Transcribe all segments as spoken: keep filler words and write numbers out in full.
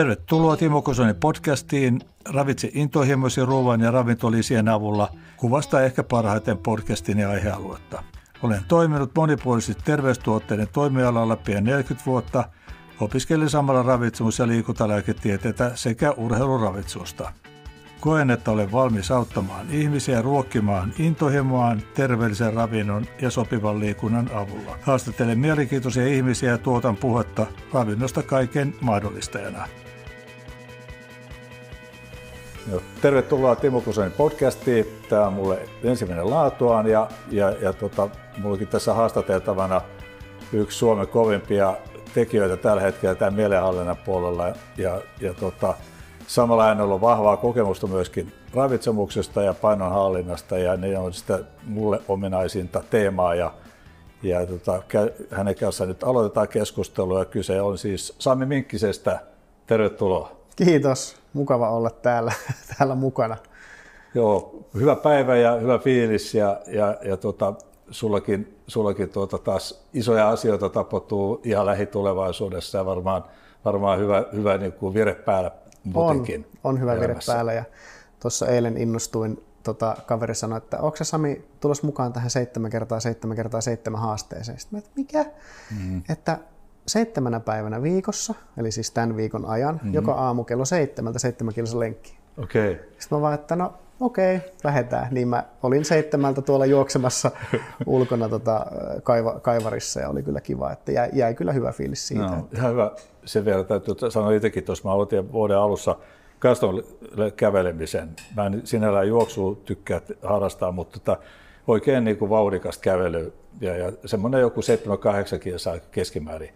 Tervetuloa Timo Kusanen podcastiin. Ravitse intohimoisi ruoan ja ravintolisien avulla. Kuvastaa ehkä parhaiten podcastin ja aihealuetta. Olen toiminut monipuolisesti terveystuotteiden toimialalla pian neljäkymmentä vuotta. Opiskelin samalla ravitsemus- ja liikuntalääketieteitä sekä urheiluravitsusta. Koen, että olen valmis auttamaan ihmisiä ruokkimaan intohimoaan terveellisen ravinnon ja sopivan liikunnan avulla. Haastattelen mielenkiintoisia ihmisiä ja tuotan puhetta ravinnosta kaiken mahdollistajana. No, tervetuloa Timo Kusanen podcastiin. Tämä on mulle ensimmäinen laatuaan ja, ja, ja tota, minullakin tässä haastateltavana yksi Suomen kovimpia tekijöitä tällä hetkellä tämän mielenhallinnan puolella. Ja, ja, tota, Samalla hän on ollut vahvaa kokemusta myöskin ravitsemuksesta ja painonhallinnasta, ja ne on sitä mulle ominaisinta teemaa. Ja, ja tota, hänen kanssaan nyt aloitetaan keskustelua. Kyse on siis Sami Minkkisestä. Tervetuloa. Kiitos. Mukava olla täällä, täällä mukana. Joo, hyvä päivä ja hyvä fiilis. Ja, ja, ja tota, sullakin, sullakin tuota taas isoja asioita tapahtuu ihan lähitulevaisuudessa ja varmaan, varmaan hyvä, hyvä niin kuin vire päällä. On, on hyvä vire päällä, ja tuossa eilen innostuin, tota, kaveri sanoi, että onko se Sami tulos mukaan tähän seitsemän kertaa seitsemän kertaa seitsemän haasteeseen. Sitten mä, että mikä? Mm-hmm. Että seitsemänä päivänä viikossa, eli siis tämän viikon ajan, mm-hmm. joka aamu kello seitsemältä seitsemän kilsa lenkki. Okei. Okay. Sitten mä vaan, että no okei, okay, lähdetään. Niin mä olin seitsemältä tuolla juoksemassa ulkona tota, kaiva, kaivarissa, ja oli kyllä kiva, että jäi, jäi kyllä hyvä fiilis siitä. No, että... Ihan hyvä. Sen verran täytyy sanoa itsekin, tuossa mä aloitin vuoden alussa kaston kävelemisen. Mä en sinällään juoksua tykkää harrastaa, mutta tota, oikein niin kuin vauhdikasta kävelyä ja, ja semmoinen joku seitsemän kahdeksan saa keskimäärin.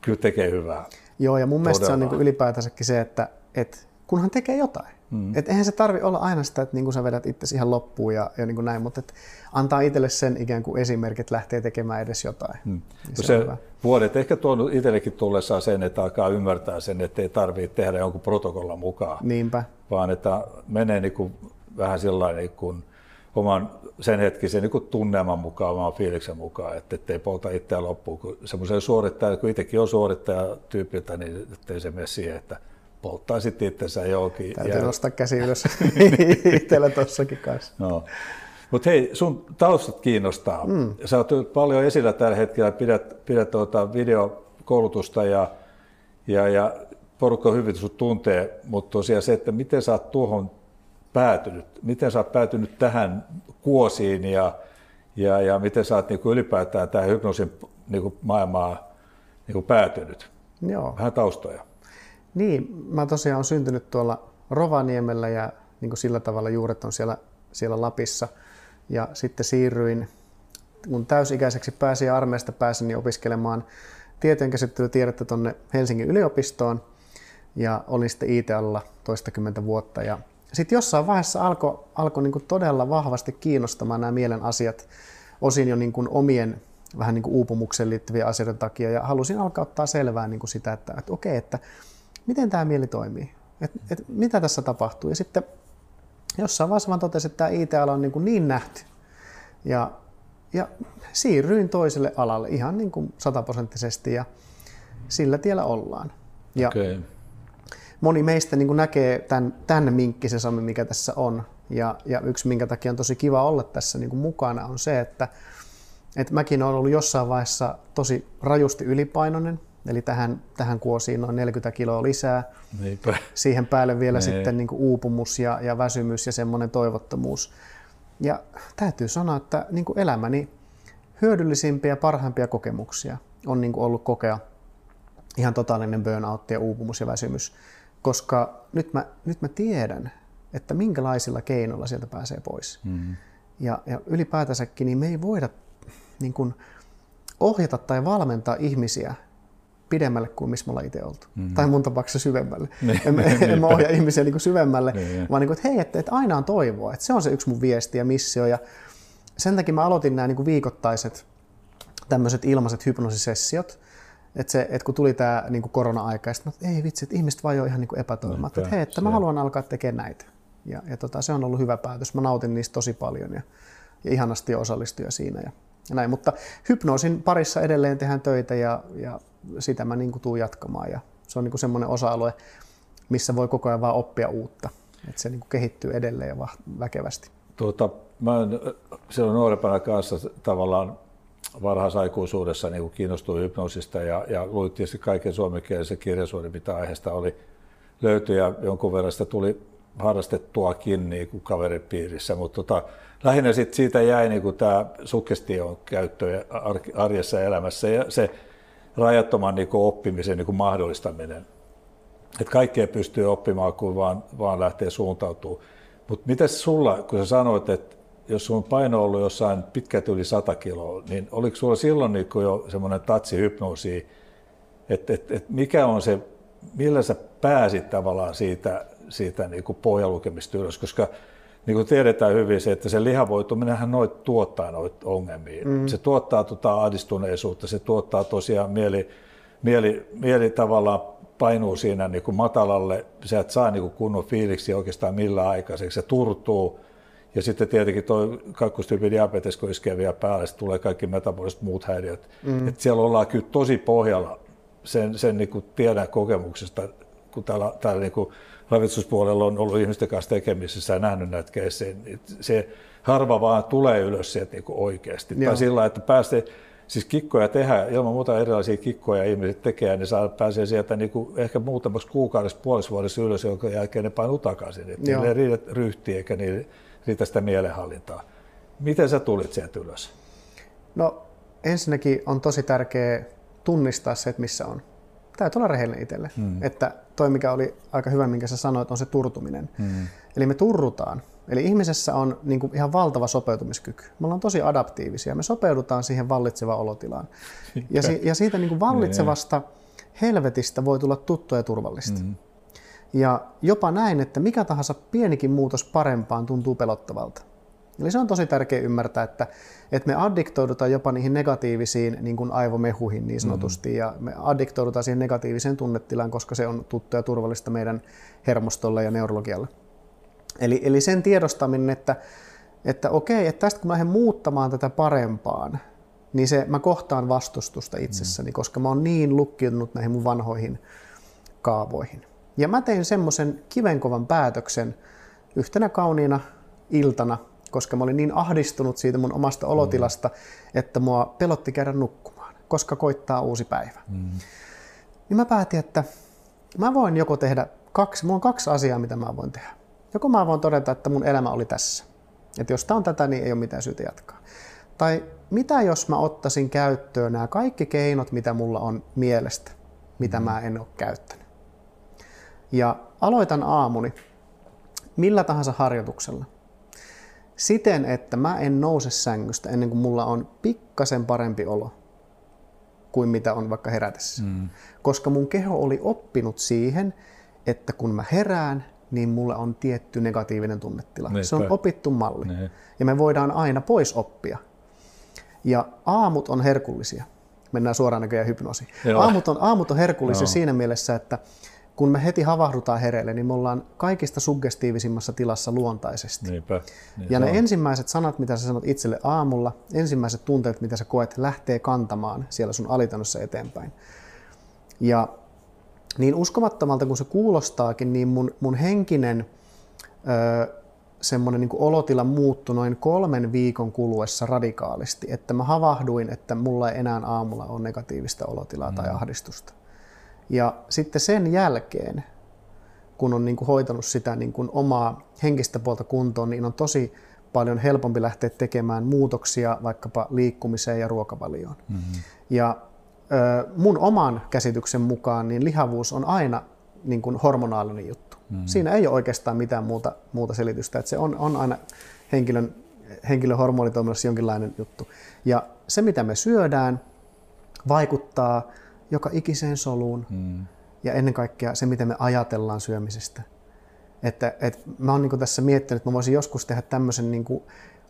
Kyllä tekee hyvää. Joo, ja mun Todella. mielestä se on niin kuin ylipäätänsäkin se, että et, kunhan tekee jotain. Mm. Et eihän se tarvi olla aina sitä, että niinku sä vedät itsesi ihan loppuun ja, ja niinku näin, mutta et antaa itselle sen ikään kuin esimerkit, lähtee tekemään edes jotain. Mm. Se se vuodet ehkä tuonut itsellekin tullessaan sen, että alkaa ymmärtää sen, että ei tarvitse tehdä jonkun protokollan mukaan. Niinpä. Vaan että menee niinku vähän sillain niinku oman sen hetkisen niinku tunnelman mukaan, oman fiiliksen mukaan, että ettei polta itseä loppuun. Kun semmoisen suorittaja, kun itsekin on suorittajatyyppiltä, niin ettei se mene siihen, että polttaa sitten itsensä johonkin. Täytyy ja... nostaa käsi ylös itsellä tossakin kanssa. No. Mutta hei, sun taustat kiinnostaa. Mm. Sä oot paljon esillä tällä hetkellä, pidät, pidät tuota videokoulutusta ja, ja, ja porukka hyvin sut tuntee, mutta tosiaan se, että miten sä oot tuohon päätynyt, miten sä oot päätynyt tähän kuosiin ja, ja, ja miten sä oot niinku ylipäätään tähän hypnoosin niinku maailmaan niinku päätynyt. Joo. Vähän taustoja. Niin, mä tosiaan olen syntynyt tuolla Rovaniemellä ja niin kuin sillä tavalla juuret on siellä, siellä Lapissa. Ja sitten siirryin, kun täysikäiseksi pääsin ja armeijasta pääsin, niin opiskelemaan tietojenkäsittelytiedettä tuonne Helsingin yliopistoon. Ja olin sitten I T-alalla toistakymmentä vuotta. Ja sitten jossain vaiheessa alkoi alko niin kuin todella vahvasti kiinnostamaan nämä mielen asiat, osin jo niin kuin omien vähän niin kuin uupumukseen liittyviä asioiden takia. Ja halusin alkaa ottaa selvää niin kuin sitä, että, että okei, että miten tämä mieli toimii? Et, et, mitä tässä tapahtuu? Ja sitten jossain vaiheessa vaan totesin, että tämä I T-ala on niin, kuin niin nähty. Ja, ja siirryin toiselle alalle ihan niin kuin sataprosenttisesti ja sillä tiellä ollaan. Ja okay. Moni meistä niin kuin näkee tämän, tämän minkkisen Samin, mikä tässä on. Ja, ja yksi, minkä takia on tosi kiva olla tässä niin kuin mukana, on se, että et mäkin olen ollut jossain vaiheessa tosi rajusti ylipainoinen. Eli tähän, tähän kuosiin noin neljäkymmentä kiloa lisää. Niinpä. Siihen päälle vielä Nein. sitten niin kuin uupumus ja, ja väsymys ja semmoinen toivottomuus. Ja täytyy sanoa, että niin kuin elämäni hyödyllisimpiä ja parhaimpia kokemuksia on niin kuin ollut kokea ihan totaalinen burnout ja uupumus ja väsymys. Koska nyt mä, nyt mä tiedän, että minkälaisilla keinoilla sieltä pääsee pois. Mm-hmm. Ja, ja ylipäätänsäkin niin me ei voida niin kuin ohjata tai valmentaa ihmisiä pidemmälle kuin missä me ollaan itse oltu. Mm-hmm. Tai mun tapauksessa syvemmälle. Ne, en, ne, en ne, mä ohjaa ne. ihmisiä niin kuin syvemmälle, ne, vaan niin kuin, että hei, että, että aina on toivoa. Että se on se yksi mun viesti ja missio. Ja sen takia mä aloitin nämä niin kuin viikoittaiset tämmöiset ilmaiset hypnoosisessiot. Että se, että kun tuli tämä niin kuin korona-aika, ja sitten mä, että ei vitsi, että ihmiset vajoi ihan niin kuin epätoimat. Että hei, että mä haluan alkaa tekemään näitä. Ja, ja tota, se on ollut hyvä päätös. Mä nautin niistä tosi paljon ja, ja ihanasti osallistuja siinä. Ja, ja näin. Mutta hypnoosin parissa edelleen tehdään töitä ja, ja sitä mä niin kuin tuun jatkamaan ja se on niin kuin semmoinen osa-alue, missä voi koko ajan vaan oppia uutta. Että se niin kuin kehittyy edelleen ja väkevästi. Tuota, mä silloin nuorempana kanssa tavallaan varhaisaikuisuudessa niin kuin kiinnostuin hypnoosista ja, ja luin tietysti kaiken suomenkielisen kirjallisuuden, mitä aiheesta oli löytyi ja jonkun verran sitä tuli harrastettuakin niin kuin kaveripiirissä, mutta tota, lähinnä sit siitä jäi niin kuin tämä suggestion käyttö arjessa ja elämässä ja se rajattoman niin kuin oppimisen niin kuin mahdollistaminen. Et kaikkea pystyy oppimaan, kun vaan, vaan lähtee suuntautumaan. Mutta mitäs sulla, kun sä sanoit, että jos sun paino on ollut jossain pitkät yli sata kiloa, niin oliko sulla silloin niin kuin jo semmoinen tatsi hypnoosia, että et, et mikä on se, millä sä pääsit tavallaan siitä, siitä niin kuin pohjalukemista ylös, koska niin kuin tiedetään hyvin se, että se lihavoituminenhan noit tuottaa noita ongelmia. Mm. Se tuottaa tota ahdistuneisuutta, se tuottaa tosiaan mieli, mieli, mieli tavallaan painuu siinä niin kuin matalalle, sä et saa niin kuin kunnon fiiliksi oikeastaan millään aikaiseksi, se turtuu. Ja sitten tietenkin tuo kakkostyypin diabetes, kun iskee vielä päälle, sitten tulee kaikki metaboliset muut häiriöt. Mm. Et siellä ollaan kyllä tosi pohjalla, sen, sen niin kuin tiedän kokemuksesta, kun täällä, täällä niin kuin ravitsuspuolella on ollut ihmisten kanssa tekemisissä ja nähnyt näitä keissejä, niin se harva vaan tulee ylös sieltä niin kuin oikeasti. Joo. Tai sillä, että pääsee, siis kikkoja tehdään, ilman muuta erilaisia kikkoja ihmiset tekee, niin saa, pääsee sieltä niin kuin ehkä muutamaksi kuukaudessa, puolisvuodessa ylös, jonka jälkeen ne painuu takaisin. Niillä ei riitä ryhtiä eikä niillä riitä sitä mielenhallintaa. Miten sä tulit sieltä ylös? No ensinnäkin on tosi tärkeää tunnistaa se, että missä on. Täytyy olla rehellinen itselle. Mm. Että toi, mikä oli aika hyvä, minkä sä sanoit, on se turtuminen. Mm. Eli me turrutaan. Eli ihmisessä on niin kuin ihan valtava sopeutumiskyky. Me ollaan tosi adaptiivisia. Me sopeudutaan siihen vallitsevaan olotilaan. Ja, si- ja siitä niin kuin vallitsevasta helvetistä voi tulla tuttua ja turvallista. Mm. Ja jopa näin, että mikä tahansa pienikin muutos parempaan tuntuu pelottavalta. Eli se on tosi tärkeä ymmärtää, että, että me addiktoidutaan jopa niihin negatiivisiin niin kuin aivomehuihin niin sanotusti, mm-hmm. ja me addiktoidutaan siihen negatiiviseen tunnetilaan, koska se on tuttu ja turvallista meidän hermostolle ja neurologialle. Eli, eli sen tiedostaminen, että, että okei, että tästä kun mä lähden muuttamaan tätä parempaan, niin se, mä kohtaan vastustusta itsessäni, mm-hmm. koska mä oon niin lukkiutunut näihin mun vanhoihin kaavoihin. Ja mä tein semmoisen kivenkovan päätöksen yhtenä kauniina iltana, koska mä olin niin ahdistunut siitä mun omasta olotilasta, mm. että mua pelotti käydä nukkumaan, koska koittaa uusi päivä. Mm. Niin mä päätin, että mä voin joko tehdä kaksi, mulla on kaksi asiaa, mitä mä voin tehdä. Joko mä voin todeta, että mun elämä oli tässä. Että jos tää on tätä, niin ei ole mitään syytä jatkaa. Tai mitä jos mä ottaisin käyttöön nämä kaikki keinot, mitä mulla on mielestä, mitä mm. mä en ole käyttänyt. Ja aloitan aamuni millä tahansa harjoituksella. Siten, että mä en nouse sängystä ennen kuin mulla on pikkasen parempi olo kuin mitä on vaikka herätessä. Mm. Koska mun keho oli oppinut siihen, että kun mä herään, niin mulla on tietty negatiivinen tunnetila. Neipä. Se on opittu malli. Ne. Ja me voidaan aina pois oppia. Ja aamut on herkullisia. Mennään suoraan näköjään hypnoosiin. Aamut on, aamut on herkullisia no. siinä mielessä, että kun me heti havahdutaan hereille, niin me ollaan kaikista suggestiivisimmassa tilassa luontaisesti. Niinpä, niin ja ne on. Ensimmäiset sanat, mitä sä sanot itselle aamulla, ensimmäiset tunteet, mitä sä koet, lähtee kantamaan siellä sun alitannossa eteenpäin. Ja niin uskomattomalta kuin se kuulostaakin, niin mun, mun henkinen ö, semmoinen niin kuin olotila muuttui noin kolmen viikon kuluessa radikaalisti. Että mä havahduin, että mulla ei enää aamulla ole negatiivista olotilaa mm. tai ahdistusta. Ja sitten sen jälkeen, kun on niin kuin hoitanut sitä niin kuin omaa henkistä puolta kuntoon, niin on tosi paljon helpompi lähteä tekemään muutoksia vaikkapa liikkumiseen ja ruokavalioon. Mm-hmm. Ja ö, mun oman käsityksen mukaan niin lihavuus on aina niin kuin hormonaalinen juttu. Mm-hmm. Siinä ei ole oikeastaan mitään muuta, muuta selitystä, että se on, on aina henkilön, henkilön hormonitoiminnassa jonkinlainen juttu. Ja se, mitä me syödään, vaikuttaa joka ikiseen soluun hmm. ja ennen kaikkea se, miten me ajatellaan syömisestä. Että, et mä oon niinku tässä miettinyt, että mä voisin joskus tehdä tämmöisen niinku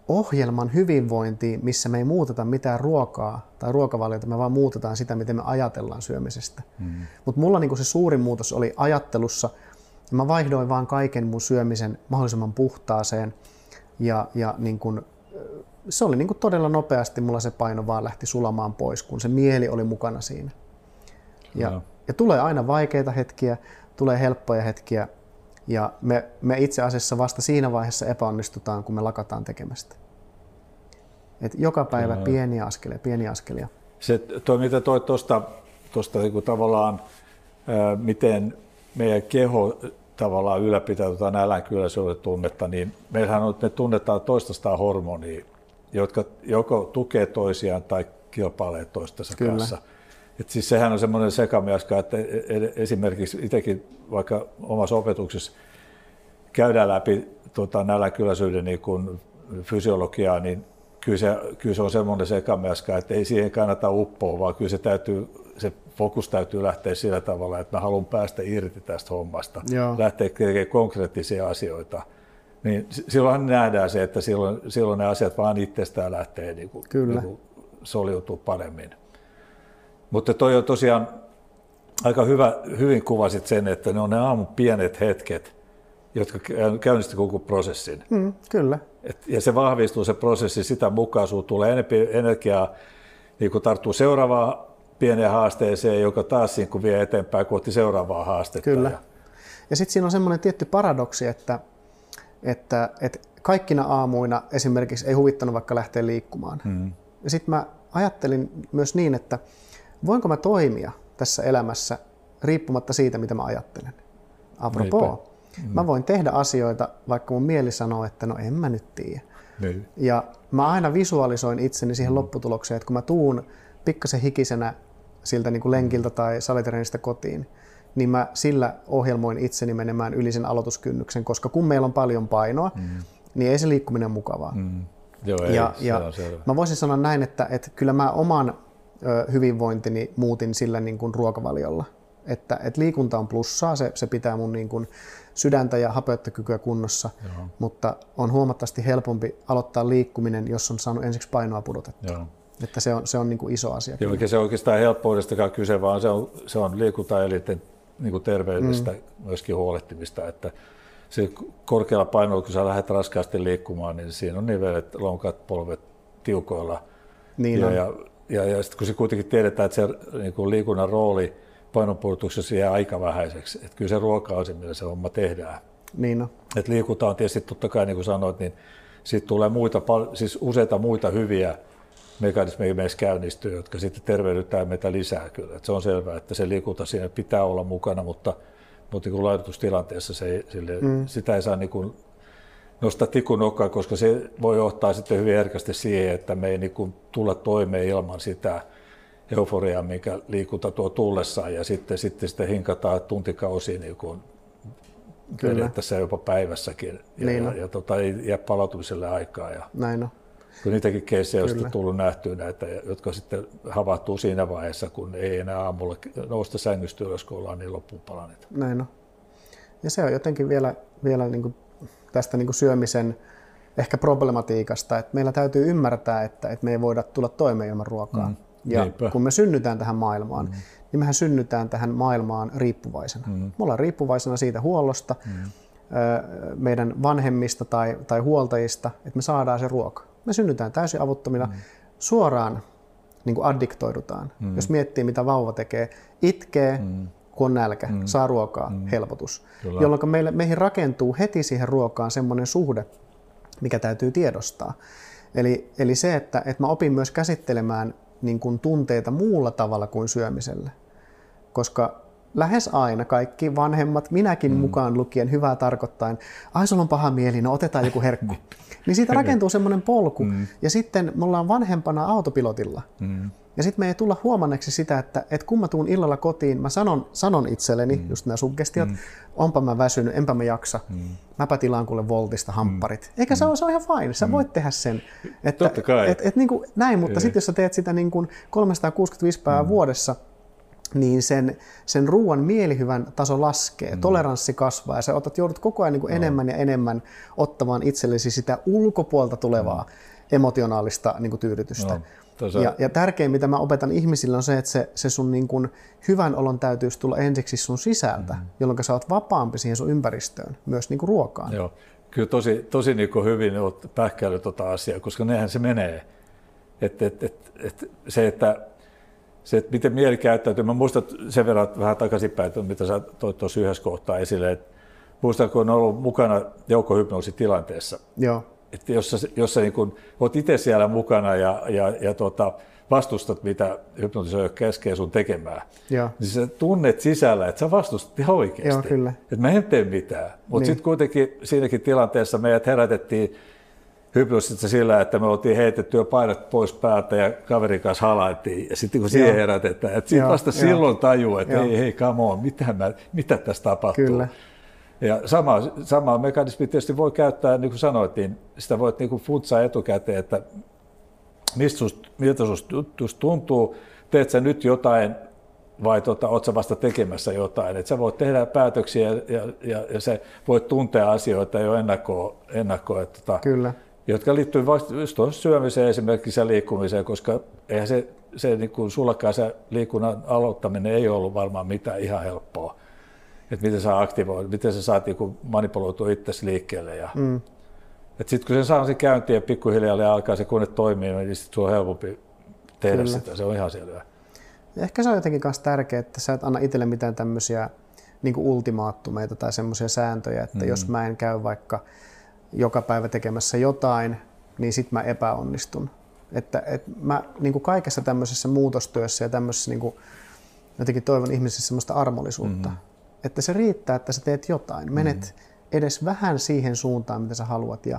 ohjelman hyvinvointiin, missä me ei muuteta mitään ruokaa tai ruokavaliota, me vaan muutetaan sitä, miten me ajatellaan syömisestä. Hmm. Mutta mulla niinku se suurin muutos oli ajattelussa. Mä vaihdoin vaan kaiken mun syömisen mahdollisimman puhtaaseen ja, ja niinku, se oli niinku todella nopeasti, mulla se paino vaan lähti sulamaan pois, kun se mieli oli mukana siinä. Ja, ja tulee aina vaikeita hetkiä, tulee helppoja hetkiä ja me, me itse asiassa vasta siinä vaiheessa epäonnistutaan, kun me lakataan tekemästä. Et joka päivä Kyllä. pieniä askelia, pieniä askelia. Se, toi, mitä toi tuosta tavallaan, ää, miten meidän keho tavallaan ylläpitää tuota nälänkyläisyyden tunnetta, niin meillähän on, me tunnetaan toistaista hormonia, jotka joko tukee toisiaan tai kilpailee toistensa Kyllä. kanssa. Et siis sehän on semmoinen sekamelska, että esimerkiksi itsekin vaikka omassa opetuksessa käydään läpi tuota nälänkyläisyyden niin kuin fysiologiaa, niin kyllä se, kyllä se on semmoinen sekamelska, että ei siihen kannata uppoa, vaan kyllä se, täytyy, se fokus täytyy lähteä sillä tavalla, että mä haluan päästä irti tästä hommasta, Joo. lähteä tekemään konkreettisia asioita. Niin silloin nähdään se, että silloin, silloin ne asiat vaan itsestään lähtee niin kuin, niin kuin soliutuu paremmin. Mutta toi on tosiaan aika hyvä, hyvin kuvasit sen, että ne on ne aamun pienet hetket, jotka käynnistävät koko prosessin. Mm, kyllä. Et, ja se vahvistuu se prosessi sitä mukaan, sinulla tulee enemmän energiaa, niin kun tarttuu seuraavaan pieneen haasteeseen, joka taas niin kun vie eteenpäin kohti seuraavaa haastetta. Kyllä. Ja, ja sitten siinä on semmoinen tietty paradoksi, että, että, että kaikkina aamuina esimerkiksi ei huvittanut vaikka lähteä liikkumaan. Mm. Ja sitten mä ajattelin myös niin, että voinko mä toimia tässä elämässä riippumatta siitä, mitä mä ajattelen. Apropos. Mm. Mä voin tehdä asioita, vaikka mun mieli sanoo, että no en mä nyt tiedä. Niin. Ja mä aina visualisoin itseni siihen mm. lopputulokseen, että kun mä tuun pikkasen hikisenä siltä niin kuin lenkiltä tai salitreenistä kotiin, niin mä sillä ohjelmoin itseni menemään yli sen aloituskynnyksen, koska kun meillä on paljon painoa, mm. niin ei se liikkuminen ole mukavaa. Mm. Joo, ei, ja, se on selvä. Mä voisin sanoa näin, että, että kyllä mä oman ö, hyvinvointini muutin sillä niin kuin ruokavaliolla. Että, että liikunta on plussaa, se, se pitää mun niin kuin sydäntä ja hapeuttokykyä kunnossa, Joo. mutta on huomattavasti helpompi aloittaa liikkuminen, jos on saanut ensiksi painoa pudotettua. Että se on, se on niin kuin iso asia. Joo, eikä se oikeastaan helppoudestakaan kyse, vaan se on, se on liikuntaelinten niin kuin terveellistä mm. myöskin huolehtimista. Että se korkealla painolla, kun sä lähdet raskaasti liikkumaan, niin siinä on nivelet, lonkat, polvet tiukoilla. Niin ja, ja, ja, ja sitten kun se kuitenkin tiedetään, että se niin kuin liikunnan rooli painonpudotuksessa jää aika vähäiseksi. Että kyllä se ruoka on se, millä se homma tehdään. Niin on. Et liikunta on tietysti totta kai, niin kuin sanoit, niin siitä tulee muita, siis useita muita hyviä mekanismeja meissä käynnistyy, jotka sitten tervehdytään meitä lisää kyllä. Et se on selvää, että se liikunta siinä pitää olla mukana, mutta, mutta niin kuin laidotustilanteessa se, sille, mm. sitä ei saa niin kuin nostaa tikun nokkaan, koska se voi johtaa sitten hyvin herkästi siihen, että me ei niin kuin tulla toimeen ilman sitä euforiaa, minkä liikunta tuo tullessaan, ja sitten, sitten sitä hinkataan tuntikausia, niin kuin periaatteessa jopa päivässäkin, ja, niin ja, ja tota, ei jää palautumiselle aikaa. Ja näin on. Kun niitäkin keissejä on tullut nähtyä näitä, jotka sitten havahtuu siinä vaiheessa, kun ei enää aamulla nousta sängystä ylös, kun ollaan niin loppuun palaneet. Näin on. Ja se on jotenkin vielä, vielä niin kuin tästä niin kuin syömisen ehkä problematiikasta, että meillä täytyy ymmärtää, että, että me ei voida tulla toimeen ilman ruokaa. Mm. Ja Niinpä. Kun me synnytään tähän maailmaan, mm. niin mehän synnytään tähän maailmaan riippuvaisena. Mm. Me ollaan riippuvaisena siitä huollosta, mm. meidän vanhemmista tai, tai huoltajista, että me saadaan se ruoka. Me synnytään täysin avuttomina, mm. suoraan niin kuin addiktoidutaan. Mm. Jos miettii, mitä vauva tekee, itkee, mm. kun on nälkä, mm. saa ruokaa, mm. helpotus. Kyllä. Jolloin meille, meihin rakentuu heti siihen ruokaan semmoinen suhde, mikä täytyy tiedostaa. Eli, eli se, että, että mä opin myös käsittelemään niin kuin tunteita muulla tavalla kuin syömisellä. Koska lähes aina kaikki vanhemmat, minäkin mm. mukaan lukien, hyvää tarkoittain, ai sulla on paha mieli, no otetaan joku herkku. Niin siitä rakentuu semmoinen polku. Mm. Ja sitten me ollaan vanhempana autopilotilla. Mm. Ja sitten me ei tulla huomanneeksi sitä, että et kun mä tuun illalla kotiin, mä sanon, sanon itselleni, mm. just nämä suggestiot, mm. onpa mä väsynyt, enpä mä jaksa, mm. mäpä tilaan kuule Voltista hampparit. Eikä mm. se, ole, se ole ihan fine, sä mm. voit tehdä sen. Että, totta kai. Et, et, niin kuin näin, mutta sitten jos sä teet sitä niin kuin kolmesataakuusikymmentäviisi päivää mm. vuodessa, niin sen, sen ruoan mielihyvän taso laskee, mm. toleranssi kasvaa ja sä otat, joudut koko ajan niin kuin no. enemmän ja enemmän ottamaan itsellesi sitä ulkopuolta tulevaa mm. emotionaalista niin kuin tyydytystä. No. Ja, ja tärkein, mitä mä opetan ihmisille, on se, että se, se sun niin kun hyvän olon täytyisi tulla ensiksi sun sisältä, mm-hmm. jolloin sä oot vapaampi siihen sun ympäristöön, myös niin kun ruokaan. Joo. Kyllä tosi, tosi niin kun hyvin oot pähkäillyt tota asiaa, koska nehän se menee. Et, et, et, et, se, että Se, että miten mieli käyttäytyy, mä muistan sen verran vähän takaisinpäin, mitä sä toit tuossa yhdessä kohtaa esille, että muistan, kun on ollut mukana joukkohypnoositilanteessa, joo. Että jos sä, jos sä niin kun oot itse siellä mukana ja, ja, ja tuota, vastustat, mitä hypnotisoi käskee sun tekemään, joo. Niin sä tunnet sisällä, että sä vastustat ihan oikeasti, joo, kyllä. Että mä en tee mitään, mutta niin. Sitten kuitenkin siinäkin tilanteessa meidät herätettiin hypnoosissa sillä, että me oltiin heitetty jo painot pois päältä ja kaverin kanssa halailtiin ja sitten kun siihen herätetään, että sitten vasta joo. Silloin tajuu, että joo. hei, hei, come on, mitä, mä, mitä tässä tapahtuu. Kyllä. Ja sama, sama mekanismi tietysti voi käyttää, niin kuin sanoitin, sitä voit niin kuin funtsaa etukäteen, että mistä susta, miltä susta tuntuu, teet sä nyt jotain vai tuota, oot sä vasta tekemässä jotain. Et sä voit tehdä päätöksiä ja, ja, ja sä voit tuntea asioita jo ennakkoon, ennakkoon että, tota, kyllä. Jotka liittyy syömiseen esimerkiksi ja liikkumiseen, koska eihän se, se niin kuin sullakaan se liikunnan aloittaminen ei ollut varmaan mitään ihan helppoa. Että miten sä aktivoit, miten sä saat manipuloitua itsesi liikkeelle. Ja... Mm. Sitten kun sen saa sen käyntiin ja pikkuhiljaa ja alkaa se kone toimii, niin sitten sulla on helpompi tehdä kyllä. Sitä, se on ihan selvää. Ehkä se on jotenkin myös tärkeää, että sä et anna itselle mitään tämmöisiä niin kuin ultimaattumeita tai semmoisia sääntöjä, että mm. jos mä en käy vaikka joka päivä tekemässä jotain, niin sit mä epäonnistun. Että et mä niin kuin kaikessa tämmöisessä muutostyössä ja tämmöisessä niin kuin, jotenkin toivon ihmisessä semmoista armollisuutta. Mm-hmm. Että se riittää, että sä teet jotain. Menet mm-hmm. edes vähän siihen suuntaan, mitä sä haluat. Ja,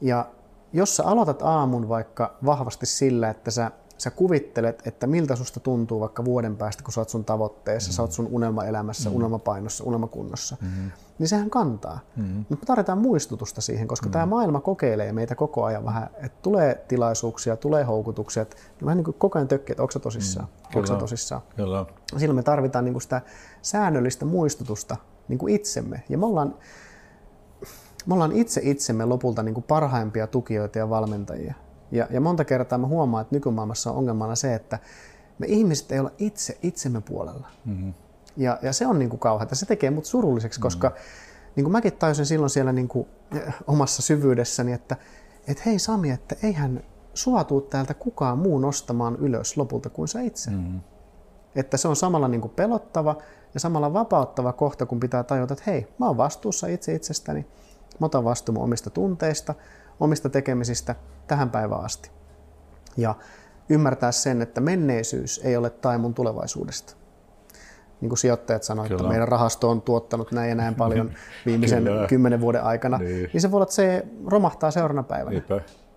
ja jos sä aloitat aamun vaikka vahvasti sillä, että sä, sä kuvittelet, että miltä susta tuntuu vaikka vuoden päästä, kun sä oot sun tavoitteessa, mm-hmm. sä oot sun unelmaelämässä, mm-hmm. unelmapainossa, unelmakunnossa, mm-hmm. niin sehän kantaa. Mm-hmm. Mutta me tarvitaan muistutusta siihen, koska mm-hmm. tämä maailma kokeilee meitä koko ajan vähän, että tulee tilaisuuksia, tulee houkutuksia, että vähän niin kuin koko ajan tökkii, että onko sä tosissaan, mm-hmm. onko sä tosissaan. Kyllä. Silloin me tarvitaan niin kuin sitä säännöllistä muistutusta niin kuin itsemme. Ja me ollaan, me ollaan itse itsemme lopulta niin kuin parhaimpia tukijoita ja valmentajia. Ja, ja monta kertaa mä huomaan, että nykymaailmassa on ongelmana se, että me ihmiset ei olla itse itsemme puolella. Mm-hmm. Ja, ja se on niin kuin kauheata. Se tekee mut surulliseksi, koska mm-hmm. niin kuin mäkin tajusin silloin siellä niin kuin omassa syvyydessäni, että et hei Sami, että eihän sua tuu täältä kukaan muu nostamaan ylös lopulta kuin sä itse. Mm-hmm. Että se on samalla niin kuin pelottava ja samalla vapauttava kohta, kun pitää tajuta, että hei, mä oon vastuussa itse itsestäni, mä otan vastuun mun omista tunteista, omista tekemisistä tähän päivään asti. Ja ymmärtää sen, että menneisyys ei ole tai mun tulevaisuudesta. Niin kuin sijoittajat sanoivat, että meidän rahasto on tuottanut näin ja näin paljon viimeisen kymmenen vuoden aikana, niin. niin se voi olla, että se romahtaa seuraavana päivänä.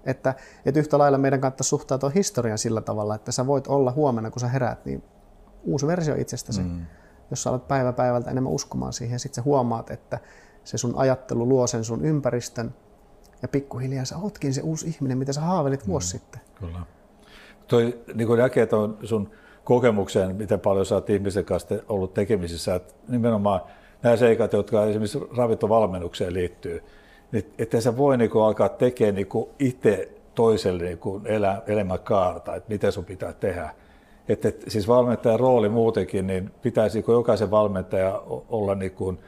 Että, että yhtä lailla meidän kannattaisi suhtautua historian sillä tavalla, että sä voit olla huomenna, kun sä heräät, niin uusi versio itsestäsi, mm. jos sä alat päivä päivältä enemmän uskomaan siihen, ja sit sä huomaat, että se sun ajattelu luo sen sun ympäristön, ja pikkuhiljaa sä ootkin se uusi ihminen, mitä sä haavelit vuosi mm, sitten. Kyllä. Toi niin kun näkee tuon sun kokemukseen, miten paljon sä oot ihmisen kanssa ollut tekemisissä, että nimenomaan nämä seikat, jotka esimerkiksi ravintovalmennukseen liittyy, niin ettei sä voi niin kun alkaa tekemään niin kun itse toiselle niin kun elä, elämänkaarta, että mitä sun pitää tehdä. Että et, siis valmentajan rooli muutenkin, niin pitäisi niin kun jokaisen valmentajan olla niin kun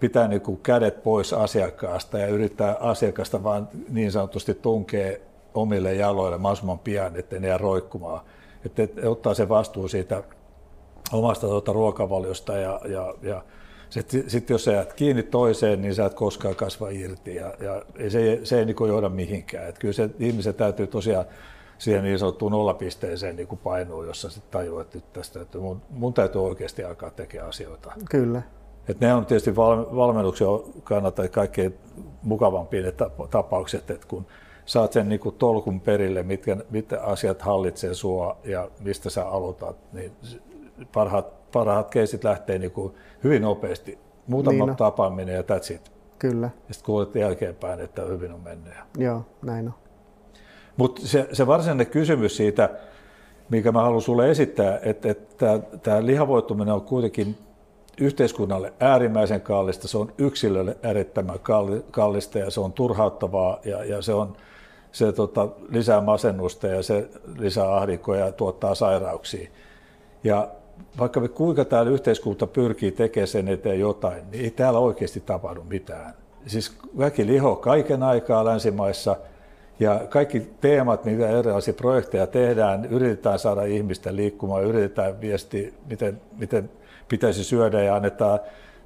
pitää niin kuin kädet pois asiakkaasta ja yrittää asiakasta vaan niin sanotusti tunkea omille jaloille mahdollisimman pian, ettei ne jää roikkumaan. Että ottaa se vastuu siitä omasta tuota ruokavaliosta ja, ja, ja sitten sit jos sä jäät kiinni toiseen, niin sä et koskaan kasva irti ja, ja se, se ei niin kuin johda mihinkään. Et kyllä se ihmisen täytyy tosiaan siihen niin sanottuun nollapisteeseen niin kuin painua, jossa sitten tajuu, että nyt tästä, että mun, mun täytyy oikeasti alkaa tekemään asioita. Kyllä. Että ne on tietysti valmennuksen kannalta kaikkein mukavampia tapaukset, että kun saat sen niin kuin tolkun perille, mitkä, mitkä asiat hallitsee sua ja mistä sä aloitat, niin parhaat, parhaat keisit lähtee niin kuin hyvin nopeasti. Muutama niin tapaaminen ja that's it. Kyllä. Ja sitten kuulet jälkeenpäin, että hyvin on mennyt. Joo, näin on. Mutta se, se varsinainen kysymys siitä, minkä mä haluan sulle esittää, että, että tämä lihavoittuminen on kuitenkin yhteiskunnalle äärimmäisen kallista, se on yksilölle äärettömän kallista ja se on turhauttavaa ja, ja se, on, se tota, lisää masennusta ja se lisää ahdinkoa ja tuottaa sairauksia. Ja vaikka me kuinka täällä yhteiskunta pyrkii tekemään sen eteen jotain, niin ei täällä oikeasti tapahdu mitään. Siis väki lihoo kaiken aikaa länsimaissa Ja kaikki teemat, mitä erilaisia projekteja tehdään, yritetään saada ihmistä liikkumaan, yritetään viestiä, miten, miten pitäisi syödä ja annetaan.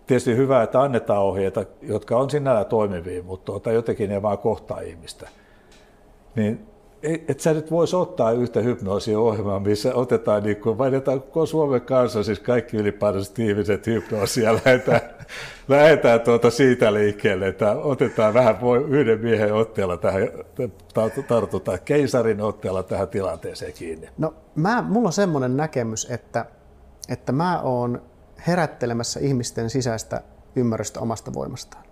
Tietysti hyvä, että annetaan ohjeita, jotka on sinällä toimivia, mutta jotenkin ne vaan kohtaa ihmistä. Niin, et sä nyt voisi ottaa yhtä hypnoosia ohjelmaa, missä otetaan, niin kun mainitaan koko Suomen kanssa, siis kaikki ylipäiväiset ihmiset hypnoosia, lähdetään, lähdetään tuota siitä liikkeelle, että otetaan vähän yhden miehen otteella tähän, tartutaan keisarin otteella tähän tilanteeseen kiinni. No, mä, mulla on semmoinen näkemys, että, että mä oon herättelemässä ihmisten sisäistä ymmärrystä omasta voimastaan.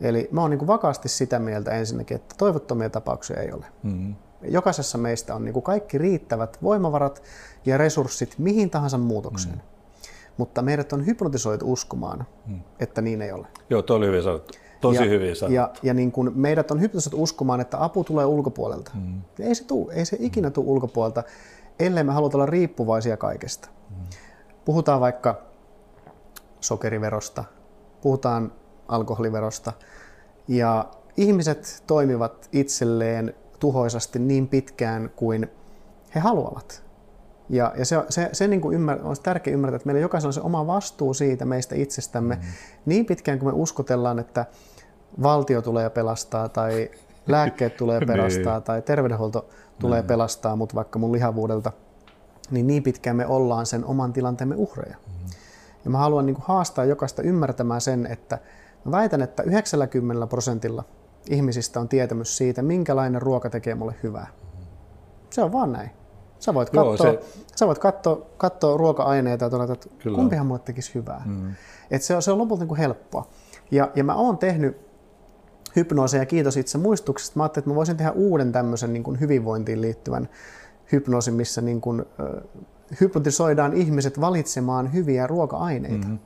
Eli mä oon niin kuin vakaasti sitä mieltä ensinnäkin, että toivottomia tapauksia ei ole. Mm-hmm. Jokaisessa meistä on niin kuin kaikki riittävät voimavarat ja resurssit mihin tahansa muutokseen. Mm-hmm. Mutta meidät on hypnotisoitu uskomaan, mm-hmm. että niin ei ole. Joo, toi oli hyvin sanottu. Tosi ja, hyvin sanottu. Ja, ja niin kuin meidät on hypnotisoitu uskomaan, että apu tulee ulkopuolelta. Mm-hmm. Ei se tuu, ei se ikinä tule ulkopuolelta, ellei me haluta olla riippuvaisia kaikesta. Mm-hmm. Puhutaan vaikka sokeriverosta, puhutaan alkoholiverosta, ja ihmiset toimivat itselleen tuhoisasti niin pitkään kuin he haluavat. Ja, ja se, se, se niin kuin ymmär, on tärkeää ymmärtää, että meillä jokaisella on se oma vastuu siitä meistä itsestämme mm. niin pitkään kuin me uskotellaan, että valtio tulee pelastaa tai lääkkeet tulee pelastaa tai terveydenhuolto tulee mm. pelastaa mut vaikka mun lihavuudelta. Niin niin pitkään me ollaan sen oman tilanteemme uhreja. Mm-hmm. Ja mä haluan niin kuin haastaa jokaista ymmärtämään sen, että mä väitän, että yhdeksänkymmentä prosentilla ihmisistä on tietämys siitä, minkälainen ruoka tekee mulle hyvää. Mm-hmm. Se on vaan näin. Sä voit katsoa, Joo, se... sä voit katsoa, katsoa ruoka-aineita ja todeta, että Kyllä. kumpihan mulle tekisi hyvää. Mm-hmm. Et se on, se on lopulta niin kuin helppoa. Ja, ja mä oon tehnyt hypnooseja, kiitos itse muistuksesta. Mä ajattelin, että mä voisin tehdä uuden tämmöisen niin kuin hyvinvointiin liittyvän hypnoosi, missä niin kuin, äh, hypnotisoidaan ihmiset valitsemaan hyviä ruoka-aineita, mm-hmm.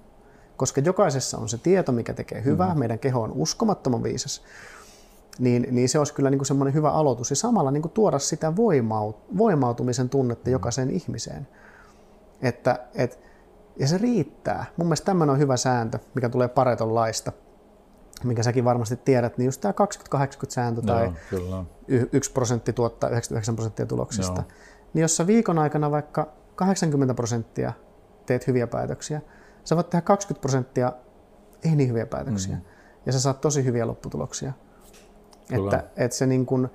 koska jokaisessa on se tieto, mikä tekee hyvää, mm-hmm. meidän keho on uskomattoman viisas, niin, niin se olisi kyllä niin kuin semmoinen hyvä aloitus ja samalla niin kuin tuoda sitä voimaut, voimautumisen tunnetta mm-hmm. jokaiseen ihmiseen. Että, et, ja se riittää. Mun mielestä tämmöinen on hyvä sääntö, mikä tulee Pareton laista, minkä säkin varmasti tiedät, niin just tämä kaksikymmentä kahdeksankymmentä sääntö tai no, yksi prosentti tuottaa yhdeksänkymmentäyhdeksän prosenttia tuloksista. No. Niin jos sä viikon aikana vaikka kahdeksankymmentä prosenttia teet hyviä päätöksiä, sä voit tehdä kaksikymmentä prosenttia ei niin hyviä päätöksiä. Mm. Ja sä saat tosi hyviä lopputuloksia. Että, että se niin kuin,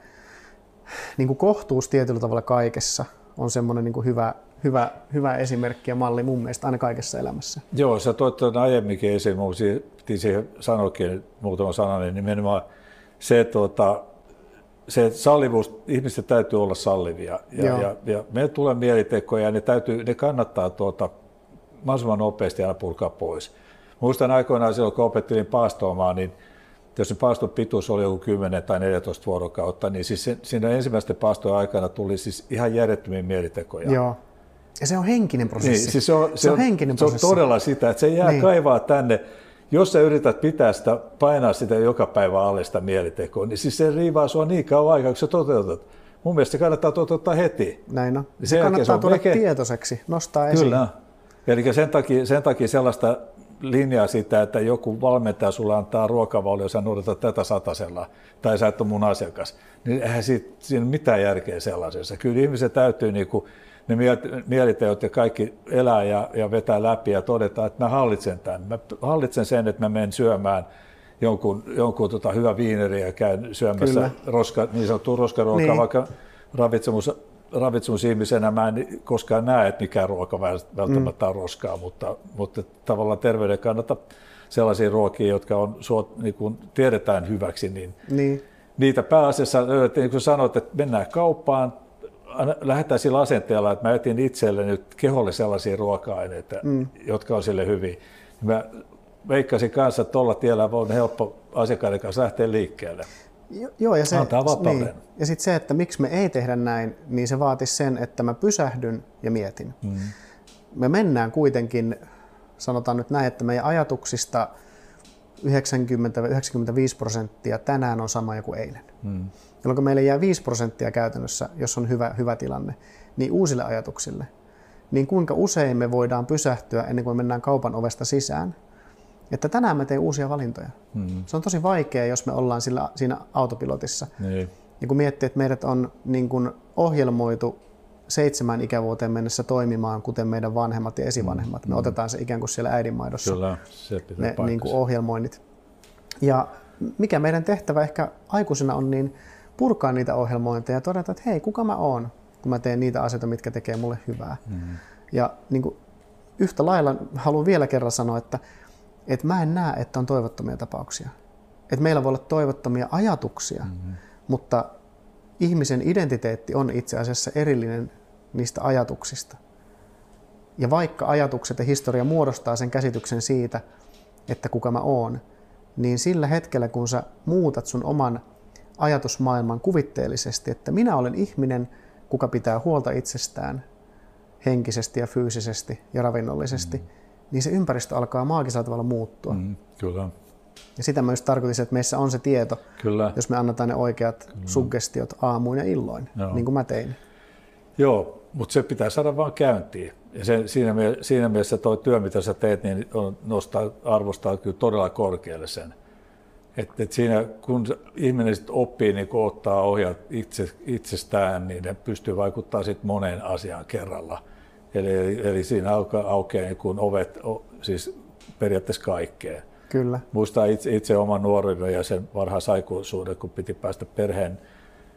niin kuin kohtuus tietyllä tavalla kaikessa on semmoinen niin kuin hyvä, hyvä, hyvä esimerkki ja malli mun mielestä aina kaikessa elämässä. Joo, sä toit tuon aiemminkin esiin, mun piti siihen sanoikin muutama sana, niin nimenomaan se, tuota, se sallivuus, ihmisten täytyy olla sallivia ja, ja, ja meille tulee mielitekoja ja ne, täytyy, ne kannattaa tuota, mahdollisimman nopeasti aina purkaa pois. Muistan aikoinaan silloin, kun opettelin paastoamaan, niin jos se paaston pituus oli joku kymmenen tai neljätoista vuorokautta, niin siis se, siinä ensimmäisten paastojen aikana tuli siis ihan järjettömiä mielitekoja. Joo. Ja se on henkinen prosessi. Niin, siis se, on, se, se, on, henkinen se on todella sitä, että se jää niin. kaivaa tänne. Jos sä yrität pitää sitä, painaa sitä joka päivä alle sitä mielitekoa, niin siis se riivaa sua niin kauan aikaa, kun sä toteutat. Mun mielestä se kannattaa toteuttaa heti. Näin on. Niin se kannattaa se tuoda meke... tietoiseksi, nostaa esiin. Kyllä. Eli sen takia, sen takia sellaista linjaa sitä, että joku valmentaja sulle antaa ruokavalio, sä noudatat tätä satasella, tai sä et ole mun asiakas. Niin eihän siitä, siinä ole mitään järkeä sellaisessa. Kyllä ihmisen täytyy niinku, ne mieliteot ja kaikki elää ja, ja vetää läpi ja todetaan, että mä hallitsen tämän. Mä hallitsen sen, että mä menen syömään jonkun, jonkun tota hyvä viineriä ja käyn syömässä roska, niin sanottua roskaruokaa, niin. vaikka ravitsemus, ravitsemusihmisenä mä en koskaan näe, että mikään ruoka välttämättä mm. on roskaa, mutta, mutta tavallaan terveyden kannalta sellaisia ruokia, jotka on, niin kun tiedetään hyväksi, niin, niin. niitä pääasiassa löydetään, niin kun sanoit, että mennään kauppaan, lähdetään sillä asenteella, että mä etin itselle nyt keholle sellaisia ruoka-aineita, mm. jotka on sille hyviä. Mä veikkasin kanssa, että tuolla tiellä on helppo asiakkaiden kanssa lähteä liikkeelle. Jo, joo, ja se, antaa vapauden. Niin. Ja sitten se, että miksi me ei tehdä näin, niin se vaatisi sen, että mä pysähdyn ja mietin. Mm. Me mennään kuitenkin, sanotaan nyt näin, että meidän ajatuksista yhdeksänkymmentä yhdeksänkymmentäviisi prosenttia tänään on sama kuin eilen. Mm. Jolloin meille jää viisi prosenttia käytännössä, jos on hyvä, hyvä tilanne, niin uusille ajatuksille. Niin kuinka usein me voidaan pysähtyä ennen kuin mennään kaupan ovesta sisään, että tänään me teemme uusia valintoja. Mm. Se on tosi vaikeaa, jos me ollaan sillä, siinä autopilotissa. Niin. Ja kun miettii, että meidät on niin kuin ohjelmoitu seitsemän ikävuoteen mennessä toimimaan, kuten meidän vanhemmat ja esivanhemmat. Me mm. otetaan se ikään kuin siellä äidinmaidossa, Kyllä, se pitää ne niin kuin ohjelmoinnit. Ja mikä meidän tehtävä ehkä aikuisena on, niin purkaa niitä ohjelmointeja ja todeta, että hei, kuka mä oon, kun mä teen niitä asioita, mitkä tekee mulle hyvää. Mm. Ja niin kuin yhtä lailla haluan vielä kerran sanoa, että, että mä en näe, että on toivottomia tapauksia. Että meillä voi olla toivottomia ajatuksia, mm. mutta ihmisen identiteetti on itse asiassa erillinen niistä ajatuksista. Ja vaikka ajatukset ja historia muodostaa sen käsityksen siitä, että kuka mä oon, niin sillä hetkellä, kun sä muutat sun oman ajatusmaailman kuvitteellisesti, että minä olen ihminen, kuka pitää huolta itsestään henkisesti ja fyysisesti ja ravinnollisesti, mm. niin se ympäristö alkaa maagisella tavalla muuttua. Mm, kyllä. Ja sitä myös tarkoitin, että meissä on se tieto, Kyllä. jos me annetaan ne oikeat Kyllä. suggestiot aamuin ja illoin, Joo. niin kuin mä tein. Joo, mutta se pitää saada vaan käyntiin. Ja se, siinä, siinä mielessä tuo työ, mitä sä teet, niin on, nostaa, arvostaa kyllä todella korkealle sen. Et, et siinä, kun ihminen sit oppii niin kun ottaa ohjat itse, itsestään, niin ne pystyy vaikuttamaan sit moneen asiaan kerralla. Eli, eli siinä aukeaa, aukeaa niin kun ovet, siis periaatteessa kaikkeen. Kyllä. Muistan itse, itse oman nuoruuden ja sen varhaisaikuisuuden, kun piti päästä perheen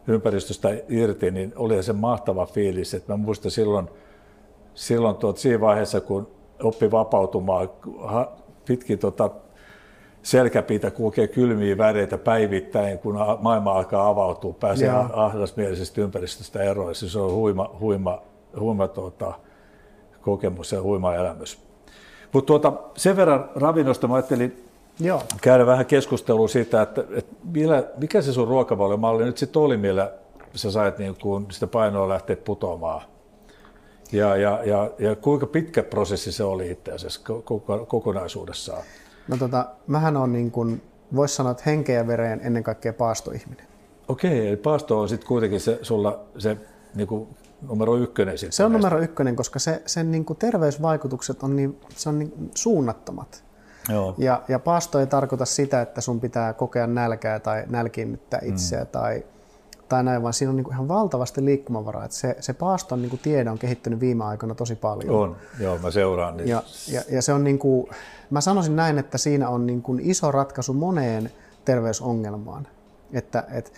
ympäristöstä irti, niin oli se mahtava fiilis. Et mä muistan silloin, silloin tuot, siinä vaiheessa, kun oppi vapautumaan, pitkin tuota, selkäpiitä kulkee kylmiä väreitä päivittäin, kun maailma alkaa avautua, pääsee Jaa. ahdasmielisestä ympäristöstä eroon. Se on huima, huima, huima tuota, kokemus ja huima elämys. Mutta tuota, sen verran ravinnosta mä ajattelin Joo. käydä vähän keskustelua siitä, että, että mikä se sun ruokavaliomalli nyt sitten oli, millä sä sait niin kun sitä painoa lähteä putoamaan. Ja, ja, ja, ja kuinka pitkä prosessi se oli itse asiassa kokonaisuudessaan? No tota, mähän on niin kun, vois sanoa, että henkeä ja vereen ennen kaikkea paastoihminen. Okei, eli paasto on sitten kuitenkin se, sulla se niin kun, numero ykkönen. Se on numero ykkönen, koska se, sen niin kuin terveysvaikutukset on, niin, se on niin suunnattomat. Joo. Ja, ja paasto ei tarkoita sitä, että sun pitää kokea nälkää tai nälkiinnyttää itseä mm. tai, tai näin, vaan siinä on niin kuin ihan valtavasti liikkumavaraa. Että se, se paaston niin kuin tiede on kehittynyt viime aikoina tosi paljon. On, joo, mä seuraan niitä. Ja, ja, ja se on niin kuin, mä sanoisin näin, että siinä on niin kuin iso ratkaisu moneen terveysongelmaan. Että, et,